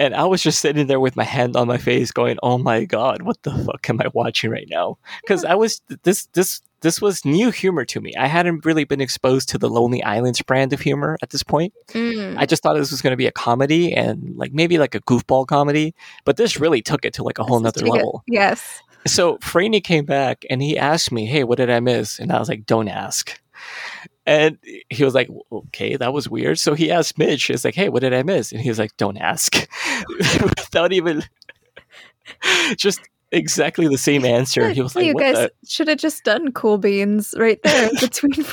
And I was just sitting there with my hand on my face going, oh my God, what the fuck am I watching right now? Because I was this this this was new humor to me. I hadn't really been exposed to the Lonely Islands brand of humor at this point. Mm. I just thought this was going to be a comedy and like maybe like a goofball comedy. But this really took it to like a whole nother level. It. Yes. So Franey came back and he asked me, hey, what did I miss? And I was like, don't ask. And he was like, okay, that was weird. So he asked Mitch, he's like, hey, what did I miss? And he was like, don't ask. Without even just exactly the same answer. He was like, you what guys the? Should have just done Cool Beans right there between.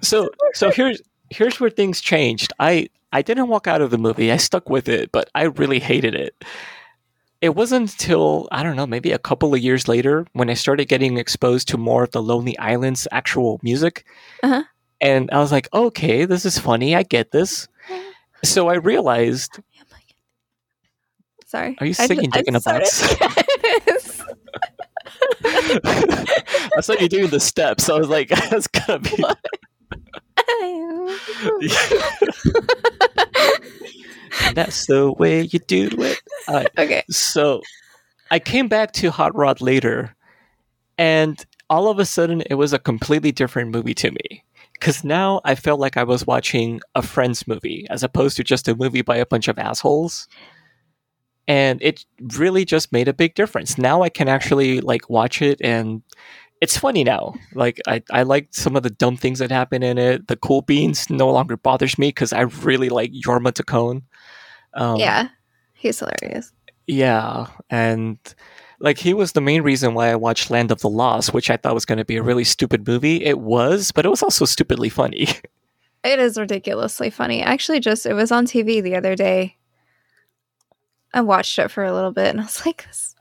so so here's here's where things changed. I, I didn't walk out of the movie. I stuck with it, but I really hated it. It wasn't until, I don't know, maybe a couple of years later when I started getting exposed to more of the Lonely Island's actual music. Uh-huh. And I was like, okay, this is funny. I get this. So I realized... Sorry. Are you singing Dick in a Box? Yes. I saw you doing the steps. I was like, that's going to be... And that's the way you do it. Uh, okay. So I came back to Hot Rod later, and all of a sudden it was a completely different movie to me. Because now I felt like I was watching a Friends movie as opposed to just a movie by a bunch of assholes. And it really just made a big difference. Now I can actually like watch it, and it's funny now. Like I, I like some of the dumb things that happen in it. The Cool Beans no longer bothers me because I really like Jorma Tacone. Um, yeah, he's hilarious. Yeah, and like he was the main reason why I watched Land of the Lost, which I thought was going to be a really stupid movie. It was, but it was also stupidly funny. It is ridiculously funny. Actually, just it was on T V the other day. I watched it for a little bit, and I was like, this.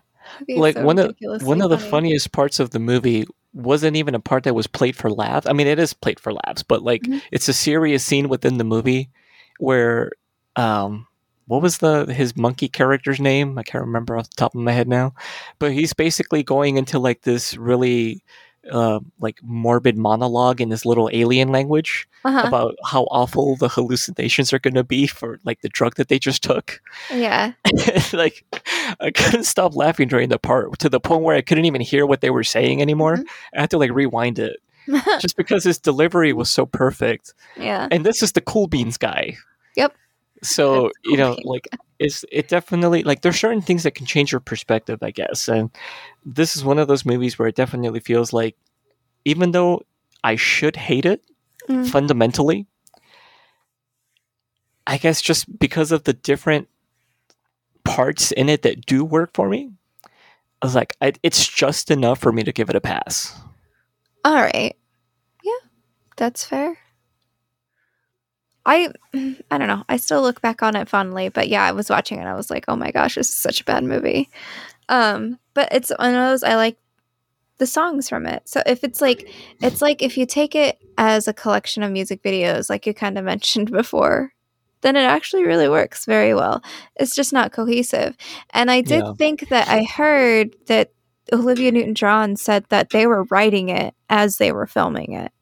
Like so one of one of the funny. funniest parts of the movie wasn't even a part that was played for laughs. I mean, it is played for laughs, but like mm-hmm. it's a serious scene within the movie where um, what was the his monkey character's name? I can't remember off the top of my head now, but he's basically going into like this really uh, like morbid monologue in this little alien language uh-huh. about how awful the hallucinations are going to be for like the drug that they just took. Yeah, like. I couldn't stop laughing during the part to the point where I couldn't even hear what they were saying anymore. Mm-hmm. I had to like rewind it just because his delivery was so perfect. Yeah. And this is the Cool Beans guy. Yep. So, That's you know, like guy. it's, it definitely like there's certain things that can change your perspective, I guess. And this is one of those movies where it definitely feels like, even though I should hate it mm. fundamentally, I guess just because of the different parts in it that do work for me, I was like, I, it's just enough for me to give it a pass. All right, yeah, that's fair. I, I don't know. I still look back on it fondly, but yeah, I was watching it. I was like, oh my gosh, this is such a bad movie. Um, but it's one of those I like the songs from it. So if it's like, it's like if you take it as a collection of music videos, like you kind of mentioned before, then it actually really works very well. It's just not cohesive. And I did yeah. think that I heard that Olivia Newton-John said that they were writing it as they were filming it.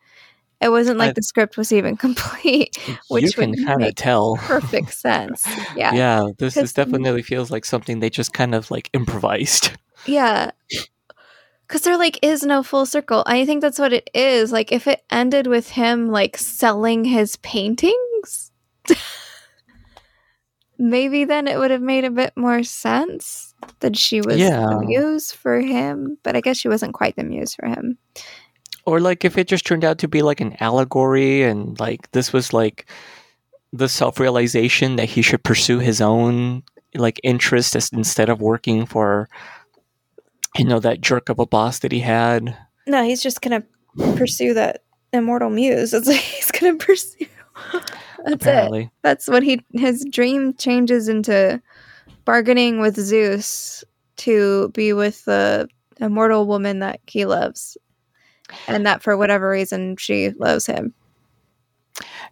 It wasn't like I, the script was even complete, which you can kind of tell. Perfect sense. Yeah. Yeah. This, this definitely feels like something they just kind of like improvised. Yeah. Because there, like, is no full circle. I think that's what it is. Like, if it ended with him, like, selling his paintings... maybe then it would have made a bit more sense that she was yeah. the muse for him, but I guess she wasn't quite the muse for him. Or like if it just turned out to be like an allegory and like this was like the self-realization that he should pursue his own like interest as, instead of working for, you know, that jerk of a boss that he had. No, he's just gonna pursue that immortal muse. That's what he's gonna pursue. That's Apparently. it. That's what he his dream changes into, bargaining with Zeus to be with the immortal woman that he loves, and that for whatever reason she loves him.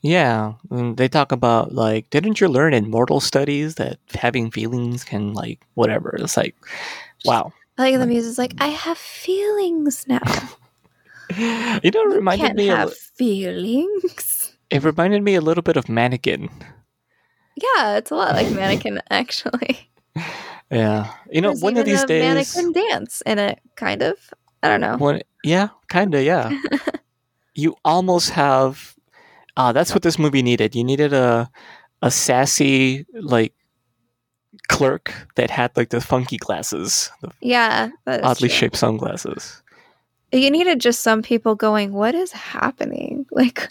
Yeah, and they talk about like, didn't you learn in mortal studies that having feelings can like whatever? It's like, wow. I like, like the muse is like, I have feelings now. You know, it reminded you can't me have of feelings. It reminded me a little bit of Mannequin. Yeah, it's a lot like Mannequin, actually. Yeah. You know, There's one of these a days... Mannequin dance in it, kind of. I don't know. One, yeah, kind of, yeah. You almost have... Uh, that's what this movie needed. You needed a a sassy, like, clerk that had, like, the funky glasses. The yeah. Oddly true. Shaped sunglasses. You needed just some people going, what is happening? Like...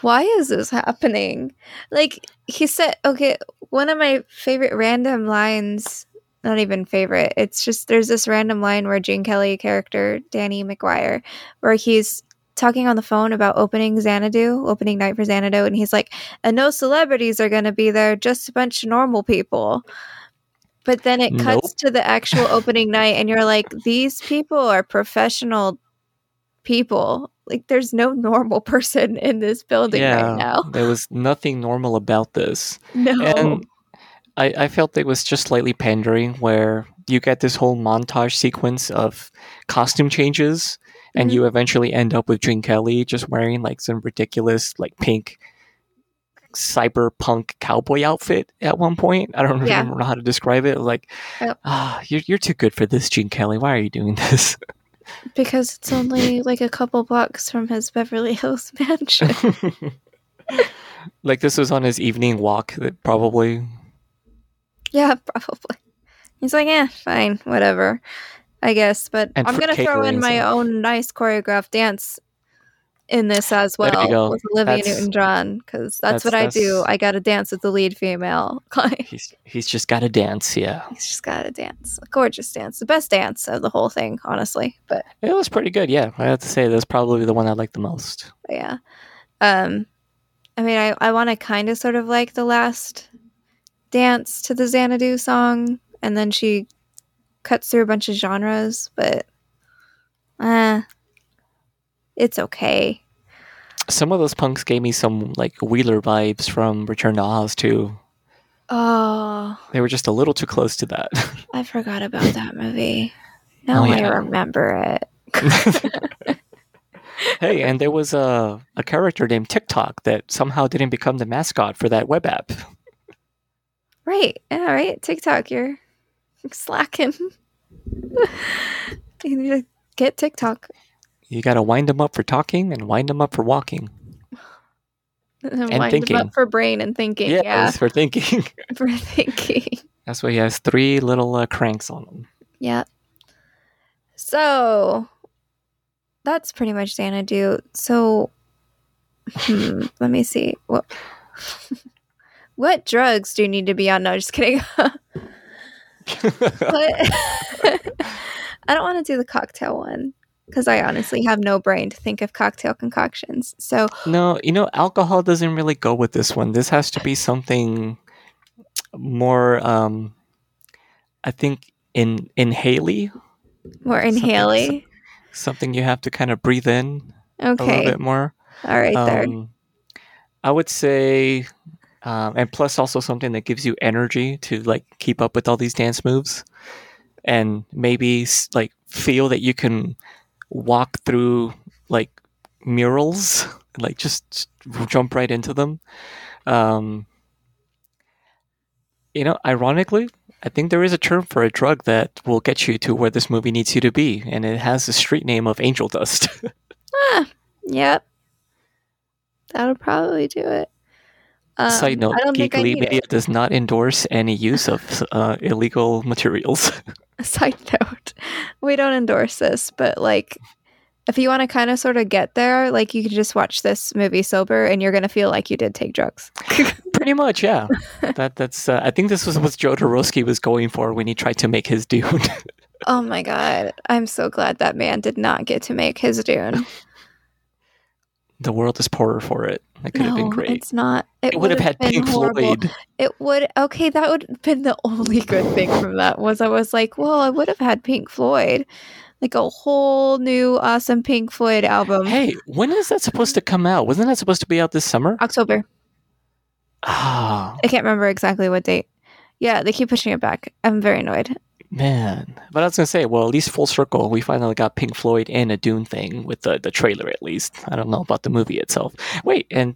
Why is this happening? Like, he said, okay, one of my favorite random lines, not even favorite, it's just there's this random line where Gene Kelly character, Danny McGuire, where he's talking on the phone about opening Xanadu, opening night for Xanadu, and he's like, and no celebrities are going to be there, just a bunch of normal people. But then it cuts nope. to the actual opening night, and you're like, these people are professional people. Like, there's no normal person in this building yeah, right now. There was nothing normal about this. No. And I, I felt it was just slightly pandering, where you get this whole montage sequence of costume changes, mm-hmm. and you eventually end up with Gene Kelly just wearing, like, some ridiculous, like, pink cyberpunk cowboy outfit at one point. I don't yeah. remember how to describe it. Like, yep. oh, you're, you're too good for this, Gene Kelly. Why are you doing this? Because it's only like a couple blocks from his Beverly Hills mansion. Like, this was on his evening walk, that probably. Yeah, probably. He's like, eh, fine, whatever, I guess. But and I'm going to throw in my so. own nice choreographed dance in this as well with Olivia that's, Newton-John, because that's, that's what that's... I do. I got to dance with the lead female. he's he's just got to dance, yeah. He's just got to dance. A gorgeous dance. The best dance of the whole thing, honestly. But it was pretty good, yeah. I have to say, that's probably the one I liked the most. Yeah. Um, I mean, I, I want to kind of sort of like the last dance to the Xanadu song, and then she cuts through a bunch of genres, but... Uh, it's okay. Some of those punks gave me some, like, Wheeler vibes from Return to Oz, too. Oh. They were just a little too close to that. I forgot about that movie. Now oh, yeah. I remember it. Hey, and there was a, a character named TikTok that somehow didn't become the mascot for that web app. Right. Yeah, right. TikTok, you're slacking. You need to get TikTok. You got to wind them up for talking and wind them up for walking. And, and wind thinking. them up for brain and thinking. Yeah, yeah. for thinking. for thinking. That's why he has three little uh, cranks on him. Yeah. So, that's pretty much Xanadu. So, hmm, let me see. What, what drugs do you need to be on? No, just kidding. I don't want to do the cocktail one, because I honestly have no brain to think of cocktail concoctions. So no, you know, alcohol doesn't really go with this one. This has to be something more, um, I think, in inhaley. More inhaley? Something, something you have to kind of breathe in okay. a little bit more. All right, um, there. I would say, um, and plus also something that gives you energy to, like, keep up with all these dance moves. And maybe, like, feel that you can... walk through, like, murals, like, just jump right into them. Um, you know, ironically, I think there is a term for a drug that will get you to where this movie needs you to be, and it has the street name of angel dust. ah, yep. That'll probably do it. Um, Side note, Geek Elite Media it. does not endorse any use of uh, illegal materials. Side note, we don't endorse this, but, like, if you want to kind of sort of get there, like, you can just watch this movie sober and you're going to feel like you did take drugs. Pretty much, yeah. that that's. Uh, I think this was what Joe Dorowski was going for when he tried to make his Dune. Oh my God. I'm so glad that man did not get to make his Dune. The world is poorer for it. That could no, have been great. It's not. It, it would have had Pink horrible. Floyd. It would. Okay, that would have been the only good thing from that was I was like, well, I would have had Pink Floyd, like a whole new awesome Pink Floyd album. Hey, when is that supposed to come out? Wasn't that supposed to be out this summer? October. Ah, oh. I can't remember exactly what date. Yeah, they keep pushing it back. I'm very annoyed. Man, but I was gonna say, well, at least full circle, we finally got Pink Floyd and a Dune thing with the, the trailer, at least. I don't know about the movie itself. Wait, and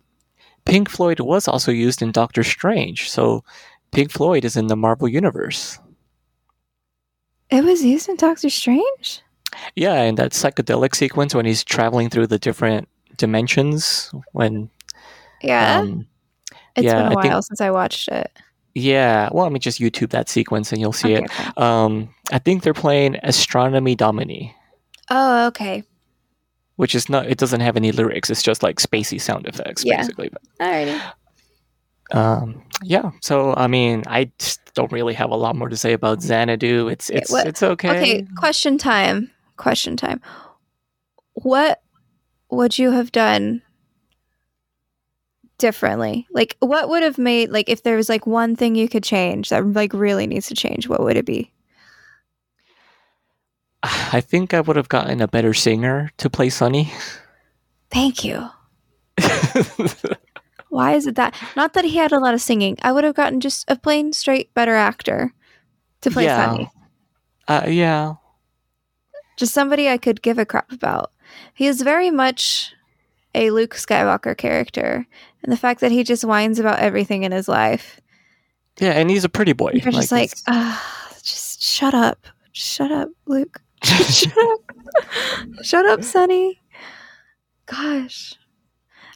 Pink Floyd was also used in Doctor Strange, so Pink Floyd is in the Marvel Universe. It was used in Doctor Strange? Yeah, in that psychedelic sequence when he's traveling through the different dimensions. When Yeah? Um, it's yeah, been a I while think, since I watched it. Yeah, well, I mean, just YouTube that sequence and you'll see okay, it. Okay. Um, I think they're playing Astronomy Domini. Oh, okay. Which is not, it doesn't have any lyrics. It's just like spacey sound effects, yeah. basically. All righty. Um, yeah. So, I mean, I just don't really have a lot more to say about Xanadu. It's it's what, it's okay. Okay, question time. Question time. What would you have done differently? Like, what would have made, like, if there was like one thing you could change that like really needs to change, what would it be? I think I would have gotten a better singer to play Sunny. Thank you. Why is it that? Not that he had a lot of singing. I would have gotten just a plain, straight, better actor to play yeah. Sunny. Uh, yeah. Just somebody I could give a crap about. He is very much a Luke Skywalker character. And the fact that he just whines about everything in his life. Yeah, and he's a pretty boy. You're like, just like, ah, just shut up. Shut up, Luke. Shut up. Shut up, Sonny. Gosh.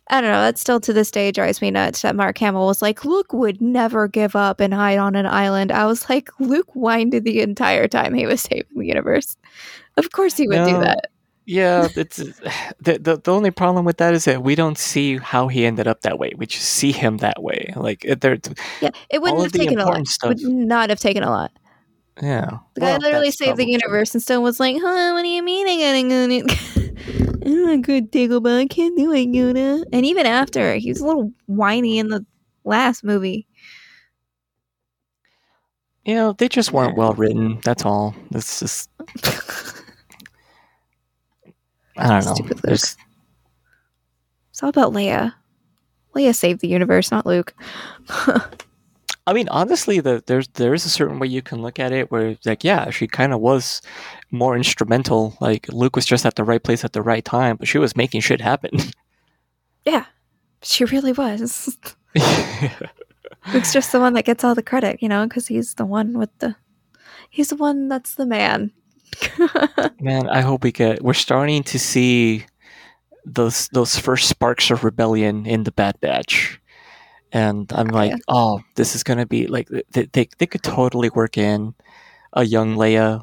I don't know. That still to this day drives me nuts that Mark Hamill was like, Luke would never give up and hide on an island. I was like, Luke whined the entire time he was saving the universe. Of course he would no, do that. Yeah. It's, the, the, the only problem with that is that we don't see how he ended up that way. We just see him that way. Like, there, yeah, it wouldn't have taken a lot. It would not have taken a lot. Yeah. The guy well, literally saved the universe true. and still was like, huh, what do you mean I gotta go? I'm not good, Dagobah. I can't do it, Yoda. And even after, he was a little whiny in the last movie. You know, they just weren't well written. That's all. It's just. I don't know. Stupid Luke. It's all about Leia. Leia saved the universe, not Luke. I mean, honestly, the, there's there is a certain way you can look at it where, like, yeah, she kind of was more instrumental. Like, Luke was just at the right place at the right time, but she was making shit happen. Yeah, she really was. Luke's just the one that gets all the credit, you know, because he's the one with the, he's the one that's the man. Man, I hope we get, we're starting to see those those first sparks of rebellion in the Bad Batch. And I'm like, yeah. oh, this is going to be like, they, they they could totally work in a young Leia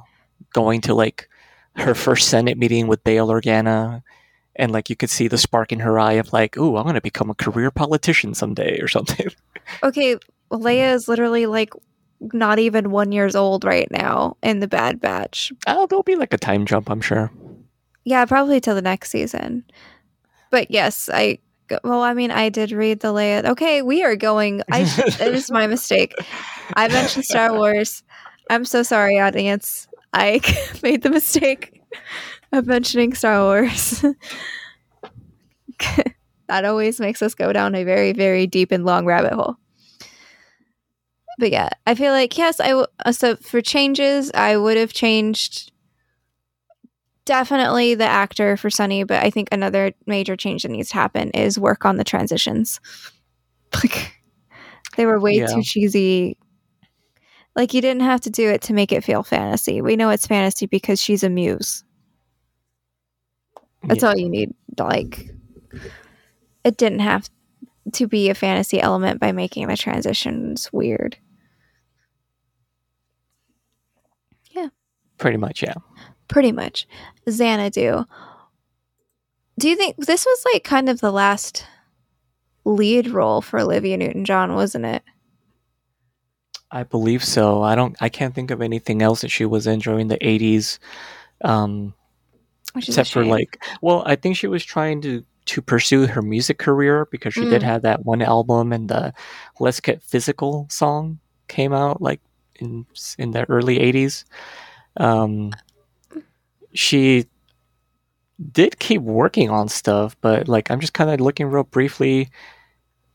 going to like her first Senate meeting with Bail Organa. And like, you could see the spark in her eye of like, ooh, I'm going to become a career politician someday or something. Okay. Leia is literally like not even one years old right now in the Bad Batch. Oh, there'll be like a time jump, I'm sure. Yeah, probably till the next season. But yes, I, Well, I mean, I did read the layout. Okay, we are going. I It is my mistake. I mentioned Star Wars. I'm so sorry, audience. I made the mistake of mentioning Star Wars. That always makes us go down a very, very deep and long rabbit hole. But yeah, I feel like, yes, I w- so for changes, I would have changed definitely the actor for Sunny, but I think another major change that needs to happen is work on the transitions. Like, they were way yeah. too cheesy. Like, you didn't have to do it to make it feel fantasy. We know it's fantasy because she's a muse. That's yeah. all you need. Like, it didn't have to be a fantasy element by making the transitions weird. Yeah. Pretty much, yeah. Pretty much. Xanadu. Do you think this was like kind of the last lead role for Olivia Newton-John, wasn't it? I believe so. I don't I can't think of anything else that she was in during the eighties. Um Which is except for like well, I think she was trying to to pursue her music career because she mm. did have that one album, and the Let's Get Physical song came out like in in the early eighties. Um She did keep working on stuff, but like I'm just kind of looking real briefly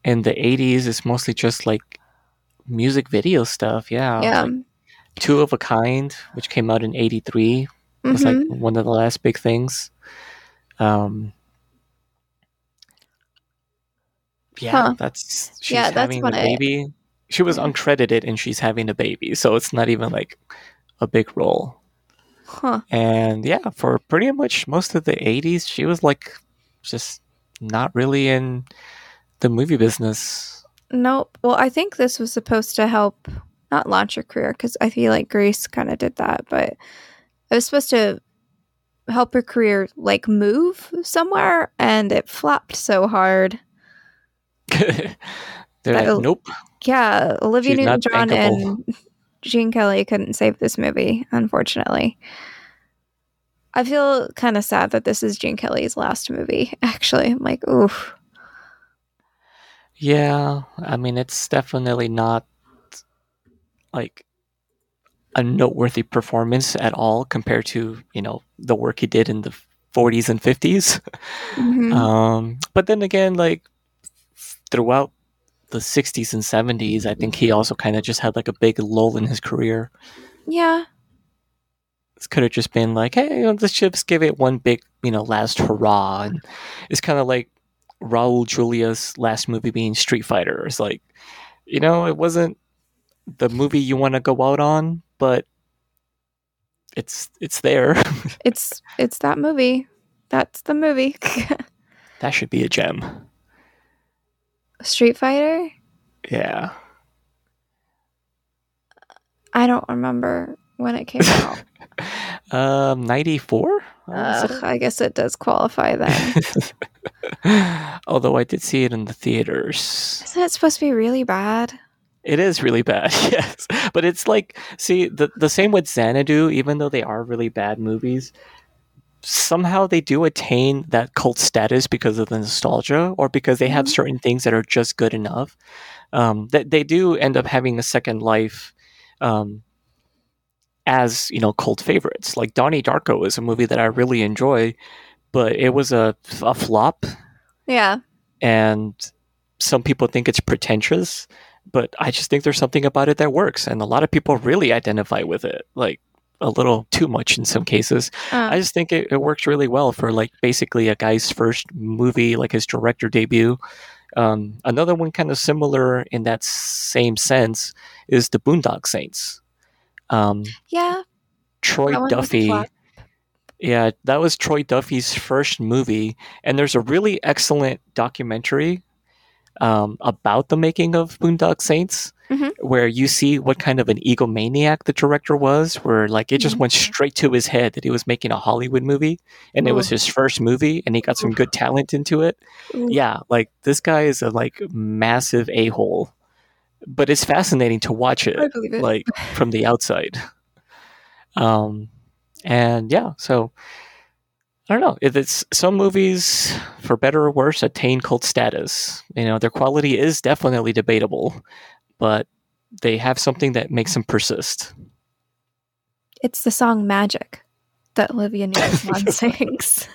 in the eighties. It's mostly just like music video stuff. Yeah. yeah. Like, Two of a Kind, which came out in eighty-three, mm-hmm. was like one of the last big things. Um, Yeah, huh. that's she's yeah, that's having a baby. It... She was uncredited and she's having a baby, so it's not even like a big role. Huh. And yeah, for pretty much most of the eighties, she was like just not really in the movie business. Nope. Well, I think this was supposed to help not launch her career, because I feel like Grease kind of did that, but it was supposed to help her career like move somewhere, and it flopped so hard. They're like, o- nope. Yeah, Olivia Newton-John and Gene Kelly couldn't save this movie, unfortunately. I feel kind of sad that this is Gene Kelly's last movie, actually. I'm like, oof. Yeah, I mean, it's definitely not like a noteworthy performance at all compared to, you know, the work he did in the forties and fifties. Mm-hmm. Um, but then again, like throughout the sixties and seventies, I think he also kind of just had like a big lull in his career. Yeah. It could have just been like, hey, let's just give it one big, you know, last hurrah. And it's kind of like Raul Julia's last movie being Street Fighter. It's like, you know, it wasn't the movie you want to go out on, but it's it's there. it's it's that movie. That's the movie. That should be a gem. Street Fighter? Yeah. I don't remember when it came out. um, ninety-four? Uh, I guess it does qualify then. Although I did see it in the theaters. Isn't it supposed to be really bad? It is really bad, yes. But it's like, see, the, the same with Xanadu, even though they are really bad movies, somehow they do attain that cult status because of the nostalgia, or because they have mm-hmm. certain things that are just good enough. Um, that they, they do end up having a second life um, as, you know, cult favorites. Like Donnie Darko is a movie that I really enjoy, but it was a, a flop. Yeah. And some people think it's pretentious, but I just think there's something about it that works. And a lot of people really identify with it, like a little too much in some cases. Uh, I just think it, it works really well for like basically a guy's first movie, like his director debut. Um, another one kind of similar in that same sense is The Boondock Saints. Um, yeah. Troy Duffy. Yeah, that was Troy Duffy's first movie. And there's a really excellent documentary Um, about the making of Boondock Saints, mm-hmm. where you see what kind of an egomaniac the director was, where like it just mm-hmm. went straight to his head that he was making a Hollywood movie, and Ooh. It was his first movie, and he got some good talent into it. Ooh. Yeah, like this guy is a like massive a-hole, but it's fascinating to watch it, I believe it. Like from the outside. Um, and yeah, so I don't know. It's some movies, for better or worse, attain cult status. You know, their quality is definitely debatable, but they have something that makes them persist. It's the song "Magic" that Olivia Newton-John sings,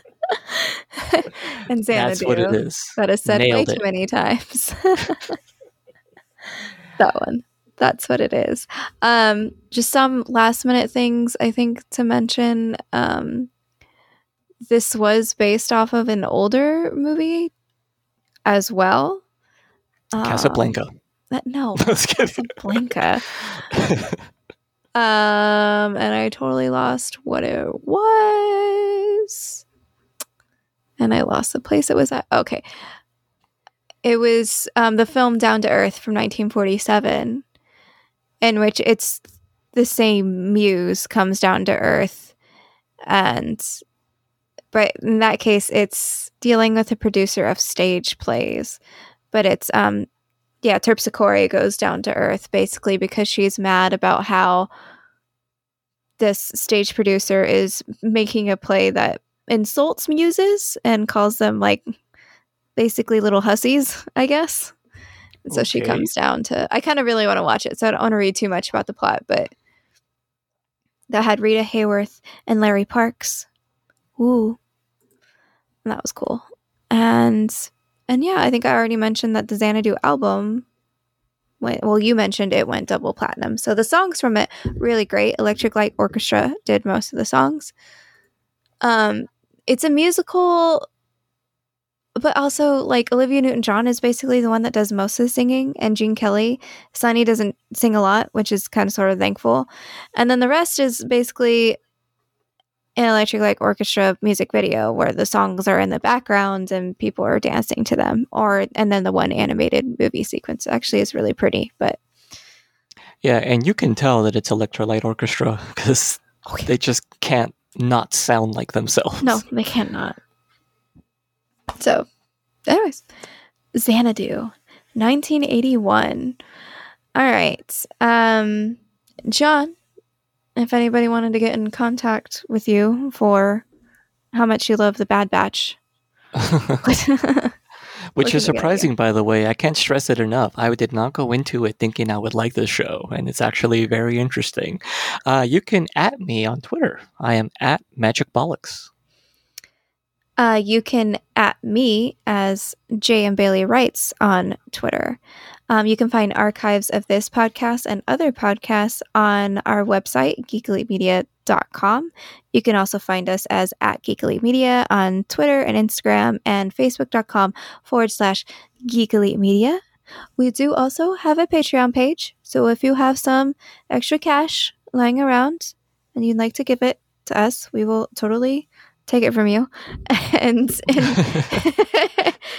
and Xanadu. That's what it is. That is said Nailed way it. Too many times. That one. That's what it is. Um, just some last-minute things I think to mention. Um, This was based off of an older movie as well. Casablanca. Um, that, no, Casablanca. um, and I totally lost what it was. And I lost the place it was at. Okay. It was um, the film Down to Earth from nineteen forty-seven, in which it's the same muse comes down to Earth and... But in that case, it's dealing with the producer of stage plays. But it's, um, yeah, Terpsichore goes down to earth, basically, because she's mad about how this stage producer is making a play that insults muses and calls them, like, basically little hussies, I guess. And so okay. she comes down to... I kind of really want to watch it, so I don't want to read too much about the plot, but that had Rita Hayworth and Larry Parks. Ooh, and that was cool. And and yeah, I think I already mentioned that the Xanadu album went, well, you mentioned it went double platinum. So the songs from it, really great. Electric Light Orchestra did most of the songs. Um, it's a musical But also, like, Olivia Newton-John is basically the one that does most of the singing, and Gene Kelly. Sonny doesn't sing a lot, which is kind of sort of thankful. And then the rest is basically an Electric Light Orchestra music video where the songs are in the background and people are dancing to them. Or and then the one animated movie sequence actually is really pretty. But yeah, and you can tell that it's Electric Light Orchestra because okay. they just can't not sound like themselves. No, they can't not. So, anyways, Xanadu, nineteen eighty-one. All right. Um, John, if anybody wanted to get in contact with you for how much you love the Bad Batch. Which is surprising, by the way. I can't stress it enough. I did not go into it thinking I would like this show, and it's actually very interesting. Uh, you can at me on Twitter. I am at Magic Bollocks. Uh, you can at me as J M Bailey Writes on Twitter. Um, you can find archives of this podcast and other podcasts on our website, geek elite media dot com. You can also find us as at Geek Elite Media on Twitter and Instagram and facebook.com forward slash Geek Elite Media. We do also have a Patreon page. So if you have some extra cash lying around and you'd like to give it to us, we will totally take it from you. And and,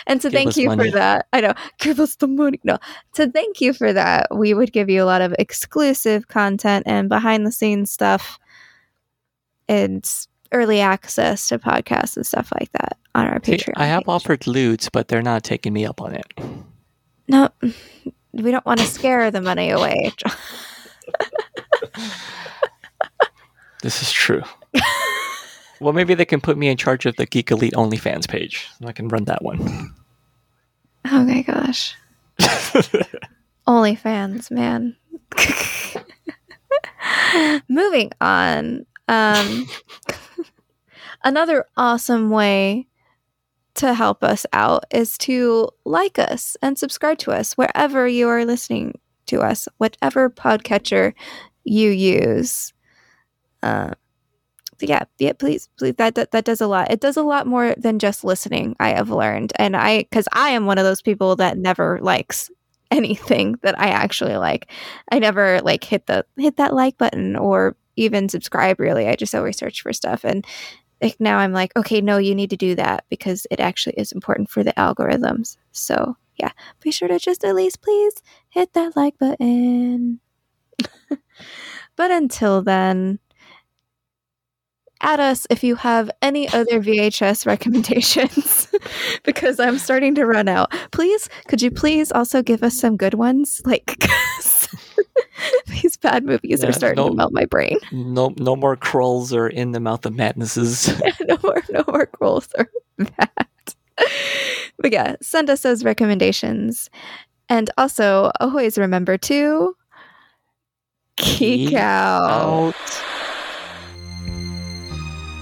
and to thank you money. for that. I know. Give us the money. No. To thank you for that, we would give you a lot of exclusive content and behind the scenes stuff and early access to podcasts and stuff like that on our See, Patreon. I have page. offered lewds, but they're not taking me up on it. No. We don't want to scare the money away. This is true. Well, maybe they can put me in charge of the Geek Elite OnlyFans page. I can run that one. Oh my gosh. OnlyFans, man. Moving on. Um, another awesome way to help us out is to like us and subscribe to us wherever you are listening to us, whatever podcatcher you use. Um. Uh, Yeah, yeah, please, please. That, that that does a lot. It does a lot more than just listening, I have learned. And I, because I am one of those people that never likes anything that I actually like. I never like hit the hit that like button or even subscribe, really. I just always search for stuff. And like now I'm like, okay, no, you need to do that because it actually is important for the algorithms. So yeah, be sure to just at least please hit that like button. But until then, at us if you have any other V H S recommendations, because I'm starting to run out. Please, could you please also give us some good ones? Like, these bad movies yeah, are starting no, to melt my brain. No, no more Krulls are in the mouth of madnesses. Yeah, no more, no more Krulls are that. But yeah, send us those recommendations, and also always remember to geek out. out.